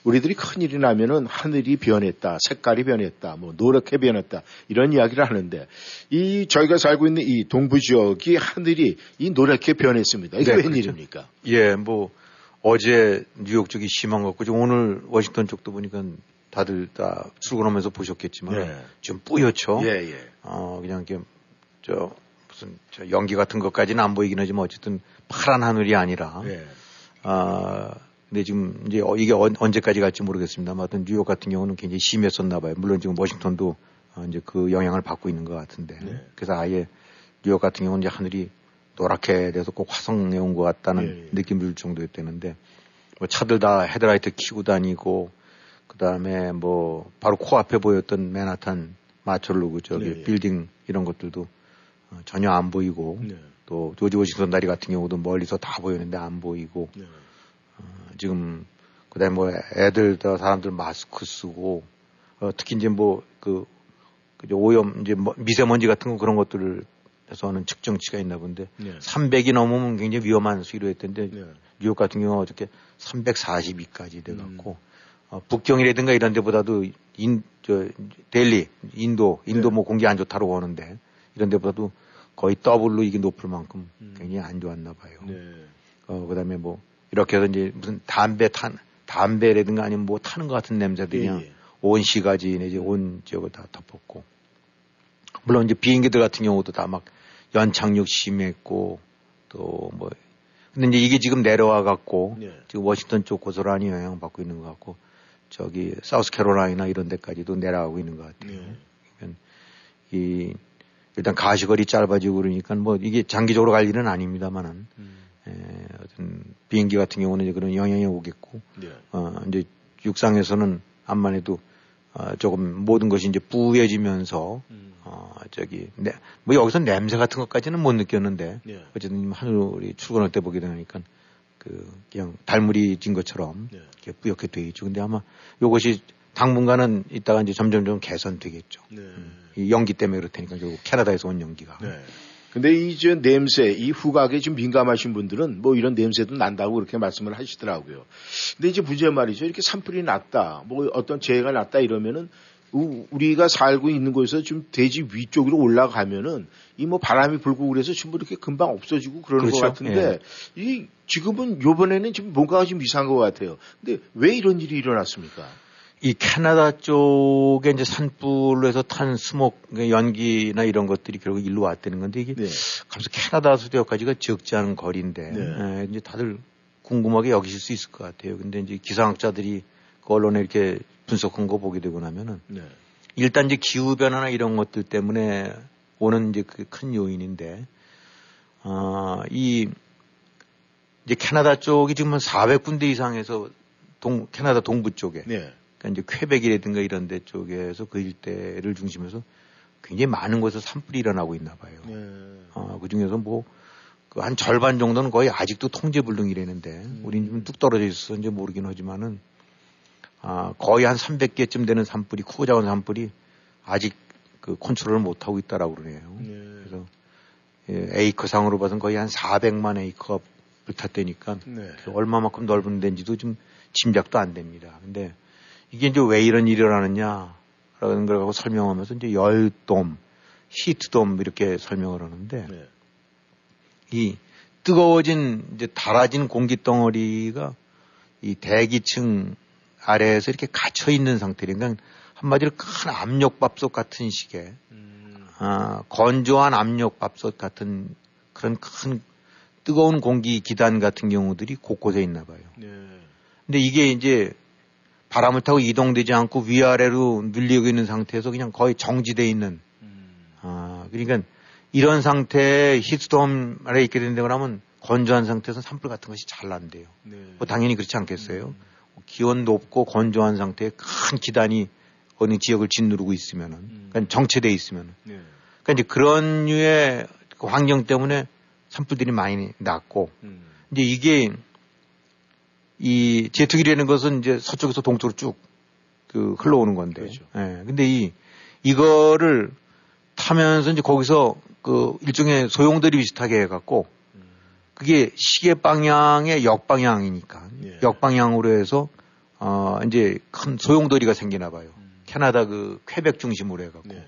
우리들이 큰일이 나면은 하늘이 변했다, 색깔이 변했다, 뭐 노랗게 변했다 이런 이야기를 하는데 이 저희가 살고 있는 이 동부 지역이 하늘이 이 노랗게 변했습니다. 이게 웬일입니까? 그렇죠. 예, 뭐 어제 뉴욕 쪽이 심한 것 같고 오늘 워싱턴 쪽도 보니까 다들 다 출근하면서 보셨겠지만 예. 지금 뿌옇죠. 예, 예. 그냥 이렇게 저 무슨 저 연기 같은 것까지는 안 보이긴 하지만 어쨌든 파란 하늘이 아니라 예. 근데 지금 이제 이게 언제까지 갈지 모르겠습니다만 하여튼 뉴욕 같은 경우는 굉장히 심했었나 봐요. 물론 지금 워싱턴도 이제 그 영향을 받고 있는 것 같은데. 네. 그래서 아예 뉴욕 같은 경우는 이제 하늘이 노랗게 돼서 꼭 화성에 온 것 같다는 네, 네. 느낌이 들 정도였다는데 뭐 차들 다 헤드라이트 켜고 다니고 그다음에 뭐 바로 코앞에 보였던 맨하탄 마철로 그 저기 네, 네. 빌딩 이런 것들도 전혀 안 보이고 네. 또 조지 워싱턴 다리 같은 경우도 멀리서 다 보였는데 안 보이고 네. 지금 그다음에 뭐 애들 다 사람들 마스크 쓰고 특히 이제 뭐 그 오염 이제 미세먼지 같은 거 그런 것들을 해서 하는 측정치가 있나 본데 네. 300이 넘으면 굉장히 위험한 수위로 했던데 네. 뉴욕 같은 경우는 어저께 342까지 돼 갖고 북경이라든가 이런 데보다도 델리 인도 네. 뭐 공기 안 좋다고 하는데 이런 데보다도 거의 더블로 이게 높을 만큼 굉장히 안 좋았나 봐요. 네. 그다음에 뭐 이렇게 해서 이제 무슨 담배라든가 아니면 뭐 타는 것 같은 냄새들이 그냥 예. 온 시가지 내지 온 지역을 다 덮었고. 물론 이제 비행기들 같은 경우도 다 막 연착륙 심했고 또 뭐. 근데 이제 이게 지금 내려와 갖고 예. 지금 워싱턴 쪽 고스란히 영향받고 있는 것 같고 저기 사우스캐롤라이나 이런 데까지도 내려가고 있는 것 같아요. 예. 그러니까 일단 가시거리 짧아지고 그러니까 뭐 이게 장기적으로 갈 일은 아닙니다만은. 어떤 비행기 같은 경우는 이제 그런 영향이 오겠고, 네. 이제 육상에서는 암만 해도 조금 모든 것이 이제 뿌얘지면서, 뭐 여기서 냄새 같은 것까지는 못 느꼈는데, 네. 어쨌든 하늘이 출근할 때 보게 되니까 그냥 달물이 진 것처럼 네. 이렇게 뿌옇게 돼 있죠. 근데 아마 이것이 당분간은 이따가 이제 점점 개선되겠죠. 네. 이 연기 때문에 그렇다니까 결국 캐나다에서 온 연기가. 네. 근데 이제 냄새, 이 후각에 좀 민감하신 분들은 뭐 이런 냄새도 난다고 그렇게 말씀을 하시더라고요. 근데 이제 문제 말이죠. 이렇게 산불이 났다, 뭐 어떤 재해가 났다 이러면은 우리가 살고 있는 곳에서 좀 대지 위쪽으로 올라가면은 이 뭐 바람이 불고 그래서 전부 이렇게 금방 없어지고 그러는 그렇죠? 것 같은데 예. 이 지금은 요번에는 지금 뭔가가 좀 이상한 것 같아요. 근데 왜 이런 일이 일어났습니까? 이 캐나다 쪽에 이제 산불로 해서 탄 스모크, 연기나 이런 것들이 결국 일로 왔다는 건데 이게 네. 가면서 캐나다 수도역까지가 적지 않은 거리인데 네. 이제 다들 궁금하게 여기실 수 있을 것 같아요. 근데 이제 기상학자들이 그 언론에 이렇게 분석한 거 보게 되고 나면은 네. 일단 이제 기후변화나 이런 것들 때문에 오는 이제 그 큰 요인인데, 이제 캐나다 쪽이 지금 한 400군데 이상에서 캐나다 동부 쪽에 네. 그러니까 이제 퀘벡이라든가 이런 데 쪽에서 그 일대를 중심해서 굉장히 많은 곳에서 산불이 일어나고 있나 봐요. 네. 그 중에서 뭐 한 절반 정도는 거의 아직도 통제불능이라는데 우린 좀 뚝 떨어져 있어서 이제 모르긴 하지만은 거의 한 300개쯤 되는 산불이 크고작은 산불이 아직 그 컨트롤을 못 하고 있다라고 그러네요. 네. 그래서 에이커 상으로 봐서는 거의 한 400만 에이커가 불탔다니까 네. 얼마만큼 넓은 데인지도 좀 짐작도 안 됩니다. 근데 이게 이제 왜 이런 일이 일어나느냐라는 걸 갖고 설명하면서 이제 열돔, 히트돔 이렇게 설명을 하는데 네. 이 뜨거워진 이제 달아진 공기 덩어리가 이 대기층 아래에서 이렇게 갇혀 있는 상태니까 한마디로 큰 압력밥솥 같은 식의 건조한 압력밥솥 같은 그런 큰 뜨거운 공기 기단 같은 경우들이 곳곳에 있나 봐요. 네. 근데 이게 이제 바람을 타고 이동되지 않고 위아래로 눌리고 있는 상태에서 그냥 거의 정지되어 있는, 그러니까 이런 상태에 히트돔 아래에 있게 된다고 하면 건조한 상태에서 산불 같은 것이 잘 난대요. 네. 뭐 당연히 그렇지 않겠어요. 기온 높고 건조한 상태에 큰 기단이 어느 지역을 짓누르고 있으면은, 그러니까 정체되어 있으면은. 네. 그러니까 이제 그런 류의 환경 때문에 산불들이 많이 났고, 이제 이게 이 제트기라는 것은 이제 서쪽에서 동쪽으로 쭉 그 흘러오는 건데. 그렇죠. 예. 근데 이거를 타면서 이제 거기서 그 일종의 소용돌이 비슷하게 해갖고 그게 시계 방향의 역방향이니까 예. 역방향으로 해서 이제 큰 소용돌이가 생기나 봐요. 캐나다 그 퀘벡 중심으로 해갖고 예.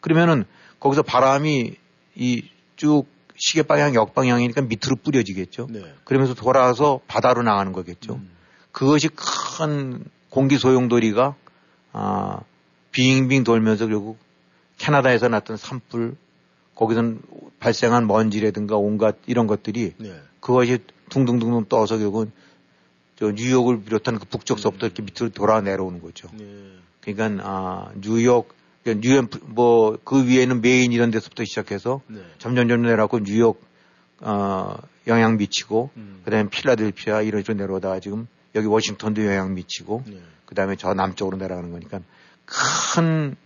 그러면은 거기서 바람이 이 쭉 시계 방향 역방향이니까 밑으로 뿌려지겠죠. 네. 그러면서 돌아서 바다로 나가는 거겠죠. 그것이 큰 공기 소용돌이가 빙빙 돌면서 결국 캐나다에서 났던 산불, 거기서 발생한 먼지라든가 온갖 이런 것들이 네. 그것이 둥둥둥둥 떠서 결국은 저 뉴욕을 비롯한 그 북쪽서부터 이렇게 밑으로 돌아 내려오는 거죠. 네. 그러니까 뉴욕 뭐 그 위에는 메인 이런 데서부터 시작해서 네. 점점 내려가고 뉴욕 영향 미치고 그다음에 필라델피아 이런 식으로 내려오다가 지금 여기 워싱턴도 영향 미치고 네. 그다음에 저 남쪽으로 내려가는 거니까 큰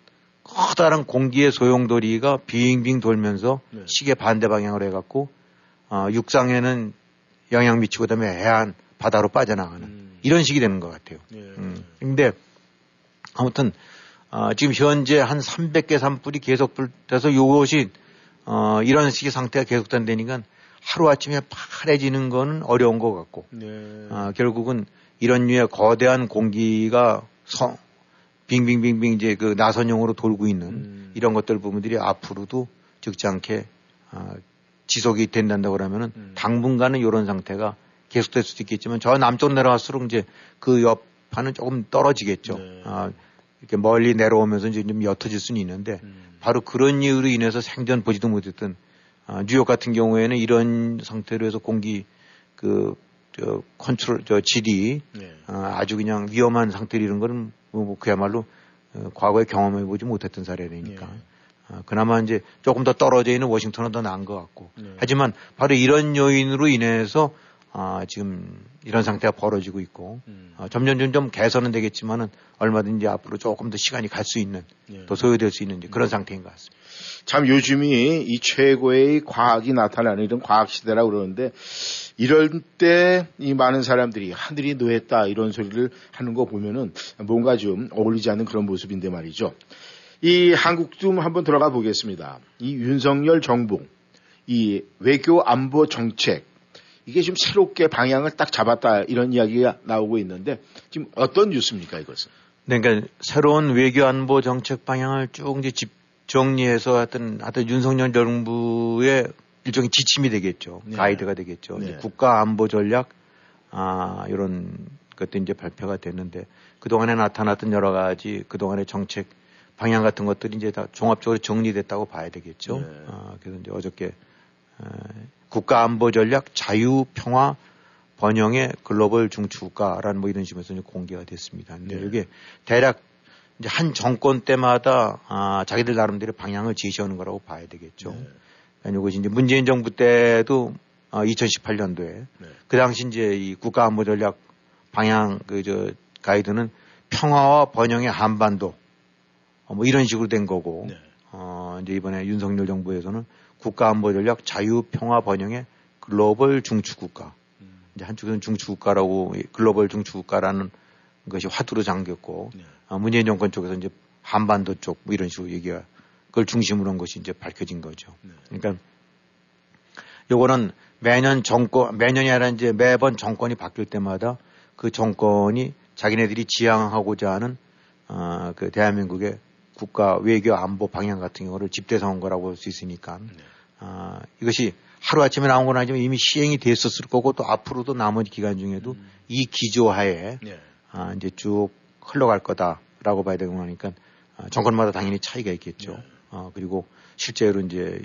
커다란 공기의 소용돌이가 빙빙 돌면서 네. 시계 반대 방향으로 해갖고 육상에는 영향 미치고 그다음에 해안 바다로 빠져나가는 이런 식이 되는 것 같아요. 그런데 네. 아무튼 지금 현재 한 300개 산불이 계속 불돼서 이것이 이런 식의 상태가 계속된다니까 하루아침에 파래지는 건 어려운 것 같고 네. 결국은 이런 류의 거대한 공기가 빙빙빙빙 이제 그 나선형으로 돌고 있는 이런 것들 부분들이 앞으로도 적지 않게 지속이 된다고 그러면은 당분간은 이런 상태가 계속될 수도 있겠지만 저 남쪽으로 내려갈수록 이제 그 여파는 조금 떨어지겠죠. 네. 이렇게 멀리 내려오면서 이제 좀 옅어질 수는 있는데 바로 그런 이유로 인해서 생전 보지도 못했던 뉴욕 같은 경우에는 이런 상태로 해서 공기 그 컨트롤 질이 네. 아주 그냥 위험한 상태로 이런 거는 뭐 그야말로 과거에 경험해 보지 못했던 사례니까 네. 그나마 이제 조금 더 떨어져 있는 워싱턴은 더 나은 것 같고 네. 하지만 바로 이런 요인으로 인해서 지금 이런 상태가 벌어지고 있고 점점 개선은 되겠지만은 얼마든지 앞으로 조금 더 시간이 갈 수 있는 예. 더 소요될 수 있는 그런 상태인 것 같습니다. 참 요즘이 이 최고의 과학이 나타나는 이런 과학 시대라고 그러는데 이럴 때 이 많은 사람들이 하늘이 노했다 이런 소리를 하는 거 보면은 뭔가 좀 어울리지 않는 그런 모습인데 말이죠. 이 한국 좀 한번 들어가 보겠습니다. 이 윤석열 정부 이 외교 안보 정책 이게 지금 새롭게 방향을 딱 잡았다 이런 이야기가 나오고 있는데 지금 어떤 뉴스입니까 이것은? 네, 그러니까 새로운 외교 안보 정책 방향을 쭉 이제 정리해서 하여튼 윤석열 정부의 일종의 지침이 되겠죠. 네. 가이드가 되겠죠. 네. 국가 안보 전략 이런 것도 이제 발표가 됐는데 그동안에 나타났던 여러 가지 그동안의 정책 방향 같은 것들이 이제 다 종합적으로 정리됐다고 봐야 되겠죠. 네. 그래서 이제 어저께 국가 안보 전략 자유 평화 번영의 글로벌 중추국가라는 뭐 이런 식으로서 공개가 됐습니다. 근데 네. 이게 대략 이제 한 정권 때마다 자기들 나름대로 방향을 제시하는 거라고 봐야 되겠죠. 네. 그러니까 이것이 이제 문재인 정부 때도 2018년도에 네. 그 당시 이제 이 국가 안보 전략 방향 가이드는 평화와 번영의 한반도 뭐 이런 식으로 된 거고 네. 이제 이번에 윤석열 정부에서는 국가안보전략 자유평화번영의 글로벌 중추국가 이제 한쪽에서는 중추국가라고 글로벌 중추국가라는 것이 화두로 잠겼고 네. 문재인 정권 쪽에서 이제 한반도 쪽 뭐 이런 식으로 얘기가 그걸 중심으로 한 것이 이제 밝혀진 거죠. 네. 그러니까 요거는 매년이 아니라 이제 매번 정권이 바뀔 때마다 그 정권이 자기네들이 지향하고자 하는 그 대한민국의 국가 외교 안보 방향 같은 경우를 집대서 온 거라고 볼 수 있으니까 네. 이것이 하루아침에 나온 건 아니지만 이미 시행이 됐었을 거고 또 앞으로도 나머지 기간 중에도 이 기조하에 네. 이제 쭉 흘러갈 거다라고 봐야 되고 하니까 정권마다 당연히 차이가 있겠죠. 네. 그리고 실제로 이제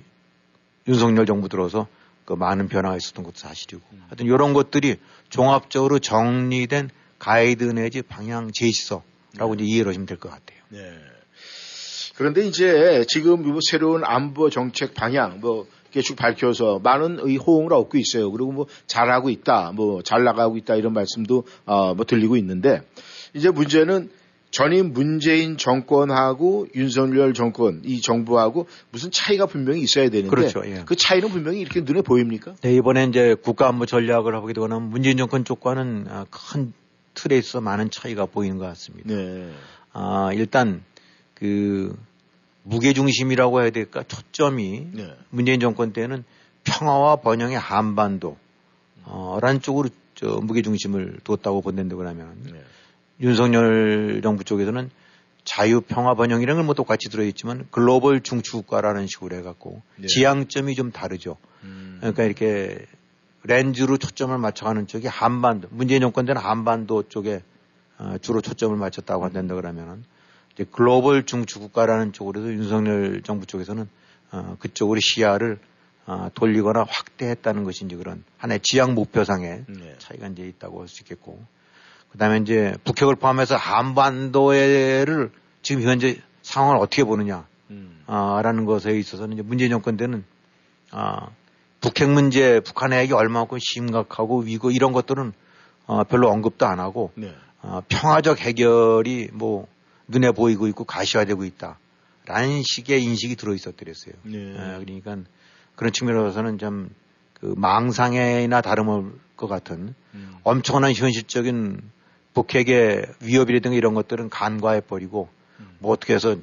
윤석열 정부 들어서 그 많은 변화가 있었던 것도 사실이고 하여튼 이런 것들이 종합적으로 정리된 가이드 내지 방향 제시서라고 네. 이제 이해를 하시면 될 것 같아요. 네. 그런데 이제 지금 뭐 새로운 안보 정책 방향 뭐 계속 밝혀서 많은 호응을 얻고 있어요. 그리고 뭐 잘하고 있다, 뭐 잘 나가고 있다 이런 말씀도 뭐 들리고 있는데 이제 문제는 전임 문재인 정권하고 윤석열 정권 이 정부하고 무슨 차이가 분명히 있어야 되는데 그렇죠, 예. 그 차이는 분명히 이렇게 눈에 보입니까? 네, 이번에 이제 국가 안보 전략을 하게 되거나 문재인 정권 쪽과는 큰 틀에 있어 많은 차이가 보이는 것 같습니다. 네. 일단 그 무게중심이라고 해야 될까? 초점이 네. 문재인 정권 때는 평화와 번영의 한반도 라는 쪽으로 무게중심을 뒀다고 본다고 하면 네. 윤석열 정부 쪽에서는 자유, 평화, 번영 이런 걸 뭐 똑같이 들어있지만 글로벌 중추국가라는 식으로 해갖고 네. 지향점이 좀 다르죠. 그러니까 이렇게 렌즈로 초점을 맞춰가는 쪽이 한반도, 문재인 정권 때는 한반도 쪽에 주로 초점을 맞췄다고 한다고 그러면은 이제 글로벌 중추국가라는 쪽으로도 윤석열 정부 쪽에서는 그쪽으로 시야를 돌리거나 확대했다는 것이 이제 그런 하나의 지향 목표상의 네. 차이가 이제 있다고 할 수 있겠고. 그 다음에 이제 북핵을 포함해서 한반도를 지금 현재 상황을 어떻게 보느냐, 라는 것에 있어서는 이제 문재인 정권 때는, 북핵 문제, 북한 핵이 얼마만큼 심각하고 위고 이런 것들은, 별로 언급도 안 하고, 네. 평화적 해결이 뭐 눈에 보이고 있고 가시화되고 있다. 라는 식의 인식이 들어 있었더랬어요. 네. 그러니까 그런 측면에서는 좀 그 망상이나 다름을 것 같은 엄청난 현실적인 북핵의 위협이라든가 이런 것들은 간과해버리고 뭐 어떻게 해서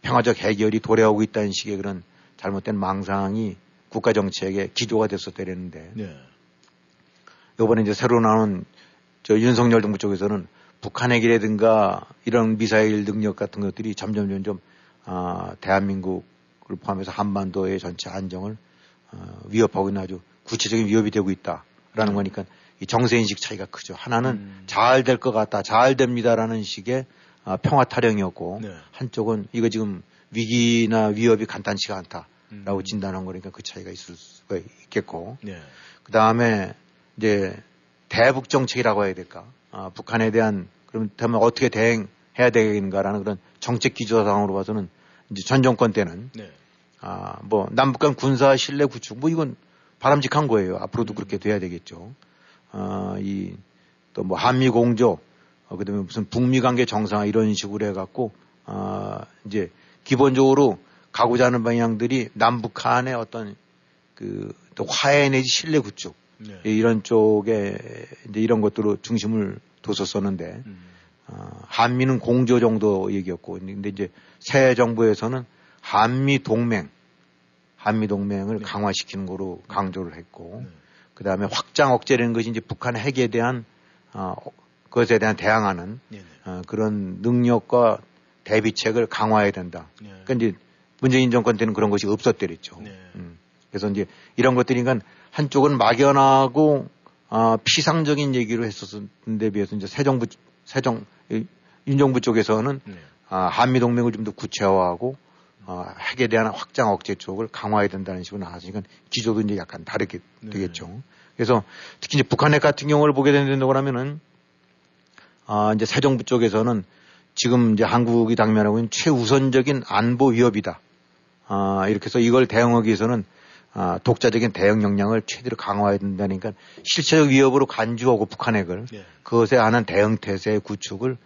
평화적 해결이 도래하고 있다는 식의 그런 잘못된 망상이 국가정책의 기조가 됐었다랬는데 네. 이번에 이제 새로 나온 저 윤석열 정부 쪽에서는 북한 핵이라든가 이런 미사일 능력 같은 것들이 점점 대한민국을 포함해서 한반도의 전체 안정을 위협하고 있는 아주 구체적인 위협이 되고 있다라는 거니까 이 정세인식 차이가 크죠. 하나는 잘 될 것 같다, 잘 됩니다라는 식의 평화 타령이었고 네. 한쪽은 이거 지금 위기나 위협이 간단치가 않다라고 진단한 거니까 그 차이가 있을 수가 있겠고 네. 그 다음에 이제 대북 정책이라고 해야 될까? 북한에 대한 그렇다면 어떻게 대응해야 되는가라는 그런 정책 기조상으로 봐서는 이제 전 정권 때는 네. 뭐 남북 간 군사 신뢰 구축 뭐 이건 바람직한 거예요. 앞으로도 그렇게 돼야 되겠죠. 이 또 뭐 한미 공조, 그다음에 무슨 북미 관계 정상화 이런 식으로 해갖고 이제 기본적으로 가고자 하는 방향들이 남북한의 어떤 그 또 화해 내지 신뢰 구축 네. 이런 쪽에 이제 이런 것들로 중심을 뒀었었는데 한미는 공조 정도 얘기였고, 근데 이제 새 정부에서는 한미 동맹을 네. 강화시키는 거로 강조를 했고, 네. 그 다음에 확장 억제라는 것이 이제 북한 핵에 대한, 그것에 대한 대항하는 네. 그런 능력과 대비책을 강화해야 된다. 네. 그러니까 이제 문재인 정권 때는 그런 것이 없었더랬죠. 네. 그래서 이제 이런 것들이니까 한쪽은 막연하고 피상적인 얘기로 했었는데 비해서 이제 윤 정부 쪽에서는 네. 한미 동맹을 좀 더 구체화하고 핵에 대한 확장 억제 쪽을 강화해야 된다는 식으로 나왔으니까 기조도 이제 약간 다르게 되겠죠. 네. 그래서 특히 이제 북한 핵 같은 경우를 보게 된다고 하면은, 이제 새 정부 쪽에서는 지금 이제 한국이 당면하고 있는 최우선적인 안보 위협이다. 이렇게 해서 이걸 대응하기 위해서는 독자적인 대응 역량을 최대로 강화해야 된다니까 실체적 위협으로 간주하고 북한 핵을 네. 그것에 한한 대응 태세의 구축을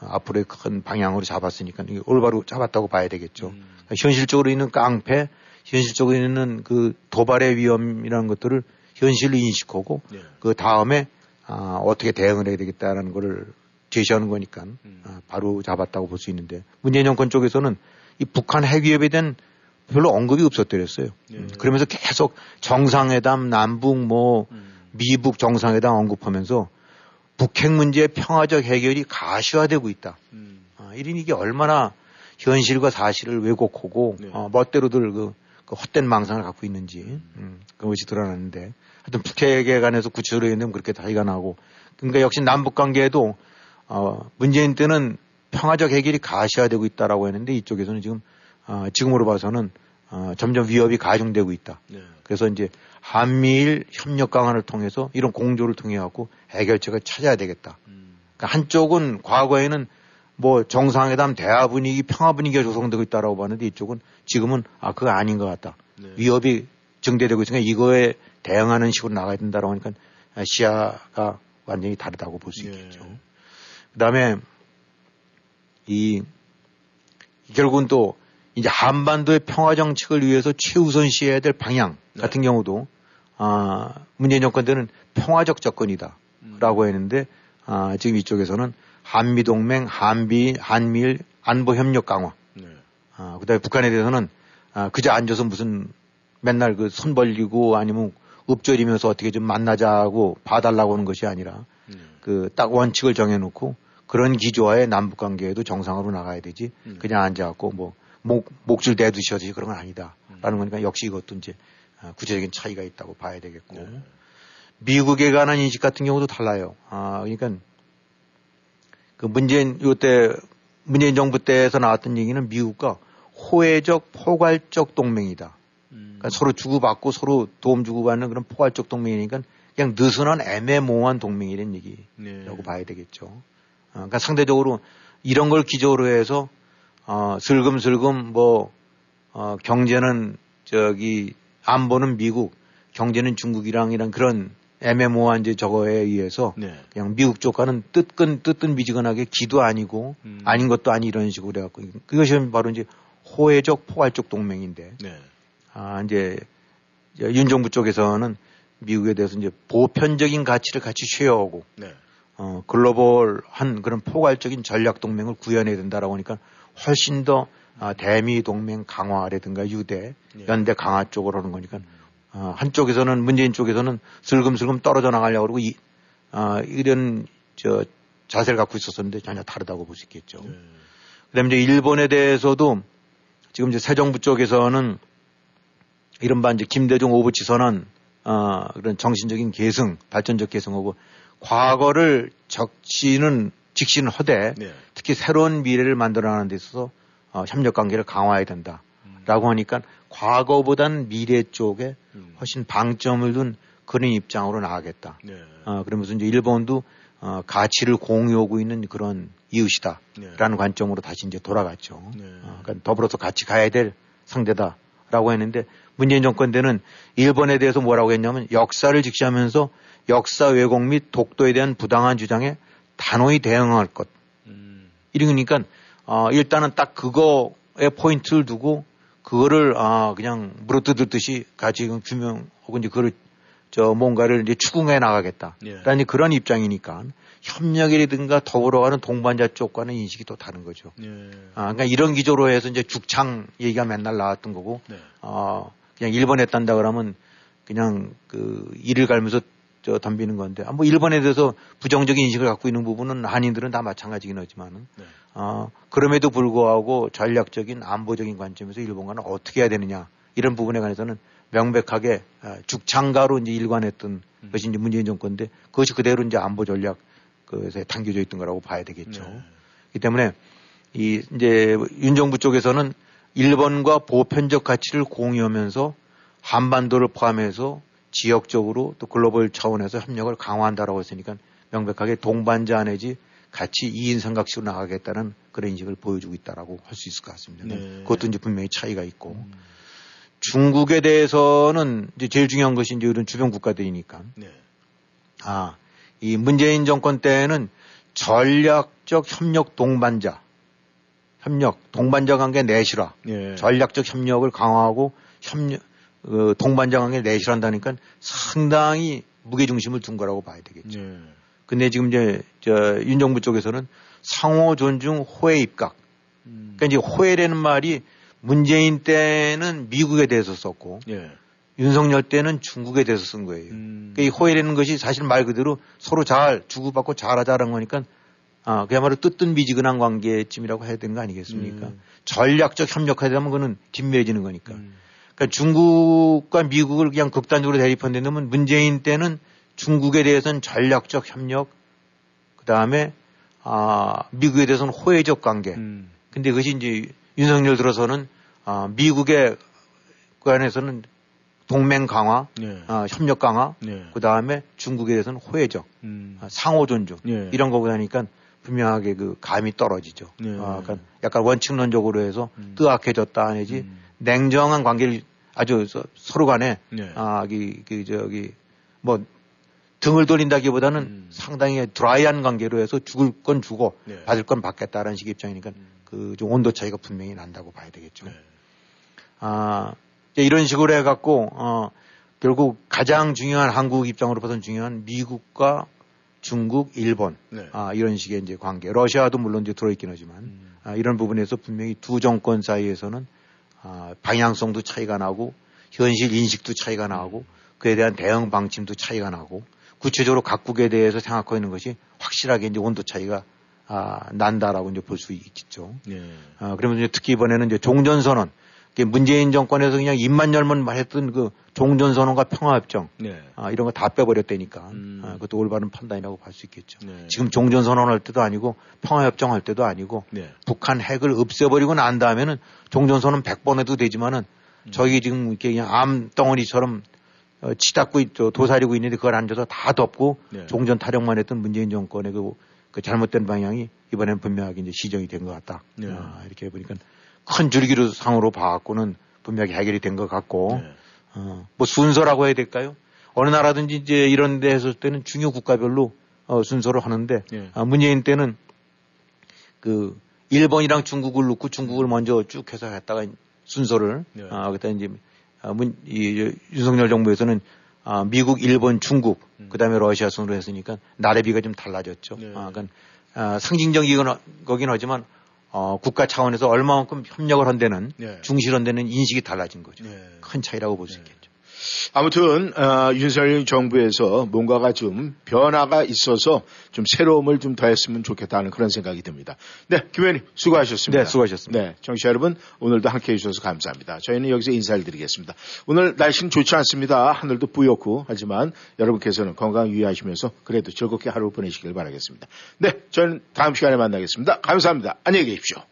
앞으로의 큰 방향으로 잡았으니까 올바로 잡았다고 봐야 되겠죠. 현실적으로 있는 깡패, 현실적으로 있는 그 도발의 위험이라는 것들을 현실로 인식하고 네. 그 다음에 어떻게 대응을 해야 되겠다라는 것을 제시하는 거니까 바로 잡았다고 볼 수 있는데 문재인 정권 쪽에서는 이 북한 핵 위협에 대한 별로 언급이 없었더랬어요. 네. 그러면서 계속 정상회담, 남북 뭐 미북 정상회담 언급하면서 북핵 문제의 평화적 해결이 가시화되고 있다. 이런 이게 얼마나 현실과 사실을 왜곡하고 네. 멋대로들 그 헛된 망상을 갖고 있는지 그것이 드러났는데 하여튼 북핵에 관해서 구체적으로 얘기하면 그렇게 차이가 나고 그러니까 역시 남북관계에도 문재인 때는 평화적 해결이 가시화되고 있다라고 했는데 이쪽에서는 지금 지금으로 봐서는 점점 위협이 가중되고 있다. 네. 그래서 이제 한미일 협력 강화를 통해서 이런 공조를 통해 갖고 해결책을 찾아야 되겠다. 그러니까 한쪽은 과거에는 뭐 정상회담 대화 분위기, 평화 분위기가 조성되고 있다라고 봤는데 이쪽은 지금은 그거 아닌 것 같다. 네. 위협이 증대되고 있으니까 이거에 대응하는 식으로 나가야 된다라고 하니까 시야가 완전히 다르다고 볼 수 있겠죠. 네. 그다음에 결국은 또 이제 한반도의 평화 정책을 위해서 최우선시해야 될 방향 네. 같은 경우도 문재인 정권 때는 평화적 접근이다라고 했는데 지금 이쪽에서는 한미 동맹, 한미일 안보 협력 강화. 네. 그다음에 북한에 대해서는 그저 앉아서 무슨 맨날 그 손 벌리고 아니면 읍조리면서 어떻게 좀 만나자고 봐달라고 하는 것이 아니라 그 딱 원칙을 정해놓고 그런 기조와의 남북 관계에도 정상으로 나가야 되지 그냥 앉아갖고 뭐 목줄 대두셔야지 그런 건 아니다라는 거니까 역시 이것도 이제 구체적인 차이가 있다고 봐야 되겠고 미국에 관한 인식 같은 경우도 달라요. 아 그러니까 그 문재인 요때 문재인 정부 때에서 나왔던 얘기는 미국과 호혜적 포괄적 동맹이다. 그러니까 서로 주고받고 서로 도움 주고받는 그런 포괄적 동맹이니까 그냥 느슨한 애매모호한 동맹이란 얘기라고 네. 봐야 되겠죠. 그러니까 상대적으로 이런 걸 기조로 해서 슬금슬금 뭐 경제는 저기 안보는 미국, 경제는 중국이랑 이런 그런 애매모호한 이제 저거에 의해서 네. 그냥 미국 쪽과는 뜨끈 미지근하게 기도 아니고 아닌 것도 아니 이런 식으로 그래갖고 그것이 바로 이제 호혜적 포괄적 동맹인데 네. 아 이제 윤 정부 쪽에서는 미국에 대해서 이제 보편적인 가치를 같이 쉐어하고 네. 글로벌한 그런 포괄적인 전략 동맹을 구현해야 된다라고 하니까 훨씬 더 대미 동맹 강화라든가 유대 네. 연대 강화 쪽으로 하는 거니까 한쪽에서는 문재인 쪽에서는 슬금슬금 떨어져 나가려고 그러고 이런 저 자세를 갖고 있었었는데 전혀 다르다고 볼 수 있겠죠. 네. 그다음에 이제 일본에 대해서도 지금 이제 새 정부 쪽에서는 이른바 이제 김대중 오부치 선언 그런 정신적인 계승, 발전적 계승하고 과거를 직시는 허되 네. 특히 새로운 미래를 만들어나는 데 있어서 협력 관계를 강화해야 된다라고 하니까 과거보단 미래 쪽에 훨씬 방점을 둔 그런 입장으로 나가겠다. 네. 그러면서 이제 일본도 가치를 공유하고 있는 그런 이웃이다라는 네. 관점으로 다시 이제 돌아갔죠. 네. 그러니까 더불어서 같이 가야 될 상대다. 라고 했는데 문재인 정권 때는 일본에 대해서 뭐라고 했냐면 역사를 직시하면서 역사 왜곡 및 독도에 대한 부당한 주장에 단호히 대응할 것. 이러니까 일단은 딱 그거에 포인트를 두고 그거를 그냥 물어뜯듯이 같이 규명하고 이제 그걸 뭔가를 이제 추궁해 나가겠다. 라는 예. 그런 입장이니까 협력이라든가 더불어가는 동반자 쪽과는 인식이 또 다른 거죠. 예. 그러니까 이런 기조로 해서 이제 죽창 얘기가 맨날 나왔던 거고, 네. 그냥 일본에 딴다 그러면 그냥 그 이를 갈면서 덤비는 건데, 뭐 일본에 대해서 부정적인 인식을 갖고 있는 부분은 한인들은 다 마찬가지긴 하지만은, 네. 그럼에도 불구하고 전략적인 안보적인 관점에서 일본과는 어떻게 해야 되느냐 이런 부분에 관해서는 명백하게 죽창가로 이제 일관했던 것이 이제 문재인 정권인데 그것이 그대로 이제 안보 전략 그에서 담겨져 있던 거라고 봐야 되겠죠. 네. 이 때문에 이제 윤 정부 쪽에서는 일본과 보편적 가치를 공유하면서 한반도를 포함해서 지역적으로 또 글로벌 차원에서 협력을 강화한다라고 했으니까 명백하게 동반자 내지 같이 2인 삼각식으로 나가겠다는 그런 인식을 보여주고 있다라고 할 수 있을 것 같습니다. 네. 그것도 이제 분명히 차이가 있고. 중국에 대해서는 이제 제일 중요한 것이 이제 이런 주변 국가들이니까. 네. 이 문재인 정권 때는 전략적 협력 동반자, 동반자 관계 내실화, 네. 전략적 협력을 강화하고 동반자 관계 내실한다니까 상당히 무게중심을 둔 거라고 봐야 되겠죠. 네. 근데 지금 이제 윤 정부 쪽에서는 상호 존중 호혜 입각. 그러니까 이제 호혜라는 말이 문재인 때는 미국에 대해서 썼고 예. 윤석열 때는 중국에 대해서 쓴 거예요. 그러니까 이 호혜라는 것이 사실 말 그대로 서로 잘 주고받고 잘하자는 거니까 그야말로 뜨뜻미지근한 관계쯤이라고 해야 되는 거 아니겠습니까? 전략적 협력하자면 그거는 긴밀해지는 거니까. 그러니까 중국과 미국을 그냥 극단적으로 대립한다면 문재인 때는 중국에 대해서는 전략적 협력, 그 다음에 미국에 대해서는 호혜적 관계. 근데 그것이 이제 윤석열 들어서는 미국에 관해서는 동맹 강화, 네. 협력 강화, 네. 그 다음에 중국에 대해서는 호혜적, 상호 존중 네. 이런 거보다 하니까 분명하게 그 감이 떨어지죠. 네. 약간 원칙론적으로 해서 뜨악해졌다 내지 냉정한 관계를 아주 서로 간에 네. 뭐 등을 돌린다기보다는 상당히 드라이한 관계로 해서 죽을 건 주고 네. 받을 건 받겠다라는 식의 입장이니까 그 좀 온도 차이가 분명히 난다고 봐야 되겠죠. 네. 이런 식으로 해갖고 결국 가장 중요한 한국 입장으로 봐서는 중요한 미국과 중국, 일본 네. 이런 식의 이제 관계, 러시아도 물론 이제 들어있긴 하지만 이런 부분에서 분명히 두 정권 사이에서는 방향성도 차이가 나고 현실 인식도 차이가 나고. 그에 대한 대응 방침도 차이가 나고 구체적으로 각국에 대해서 생각하고 있는 것이 확실하게 이제 온도 차이가 난다라고 이제 볼 수 있겠죠. 네. 그러면 이제 특히 이번에는 이제 종전선언, 문재인 정권에서 그냥 입만 열면 말했던 그 종전선언과 평화협정, 네. 이런 거 다 빼버렸다니까 그것도 올바른 판단이라고 볼 수 있겠죠. 네. 지금 종전선언 할 때도 아니고 평화협정 할 때도 아니고 네. 북한 핵을 없애버리고 난 다음에는 종전선언 100번 해도 되지만은 저기 지금 이렇게 그냥 암덩어리처럼 치닫고 도사리고 있는데 그걸 앉아서 다 덮고 네. 종전 타령만 했던 문재인 정권의 그 잘못된 방향이 이번엔 분명하게 이제 시정이 된 것 같다. 네. 이렇게 보니까 큰 줄기로 상으로 봐갖고는 분명히 해결이 된 것 같고, 네. 뭐 순서라고 해야 될까요? 어느 나라든지 이제 이런 데 했을 때는 중요 국가별로 순서로 하는데, 네. 문재인 때는 그 일본이랑 중국을 놓고 중국을 먼저 쭉 해서 했다가 순서를, 네. 그때 이제 윤석열 정부에서는 미국, 일본, 중국, 그 다음에 러시아 순으로 했으니까 나래비가 좀 달라졌죠. 네. 그러니까 상징적이긴 거긴 하지만 국가 차원에서 얼마만큼 협력을 한다는 네. 중시를 한다는 인식이 달라진 거죠. 네. 큰 차이라고 볼 수 있겠죠. 네. 아무튼 윤석열 정부에서 뭔가가 좀 변화가 있어서 좀 새로움을 좀 더했으면 좋겠다는 그런 생각이 듭니다. 네, 김 의원님 수고하셨습니다. 네, 수고하셨습니다. 네, 청취자 여러분 오늘도 함께해 주셔서 감사합니다. 저희는 여기서 인사를 드리겠습니다. 오늘 날씨는 좋지 않습니다. 하늘도 뿌옇고 하지만 여러분께서는 건강 유의하시면서 그래도 즐겁게 하루 보내시길 바라겠습니다. 네, 저는 다음 시간에 만나겠습니다. 감사합니다. 안녕히 계십시오.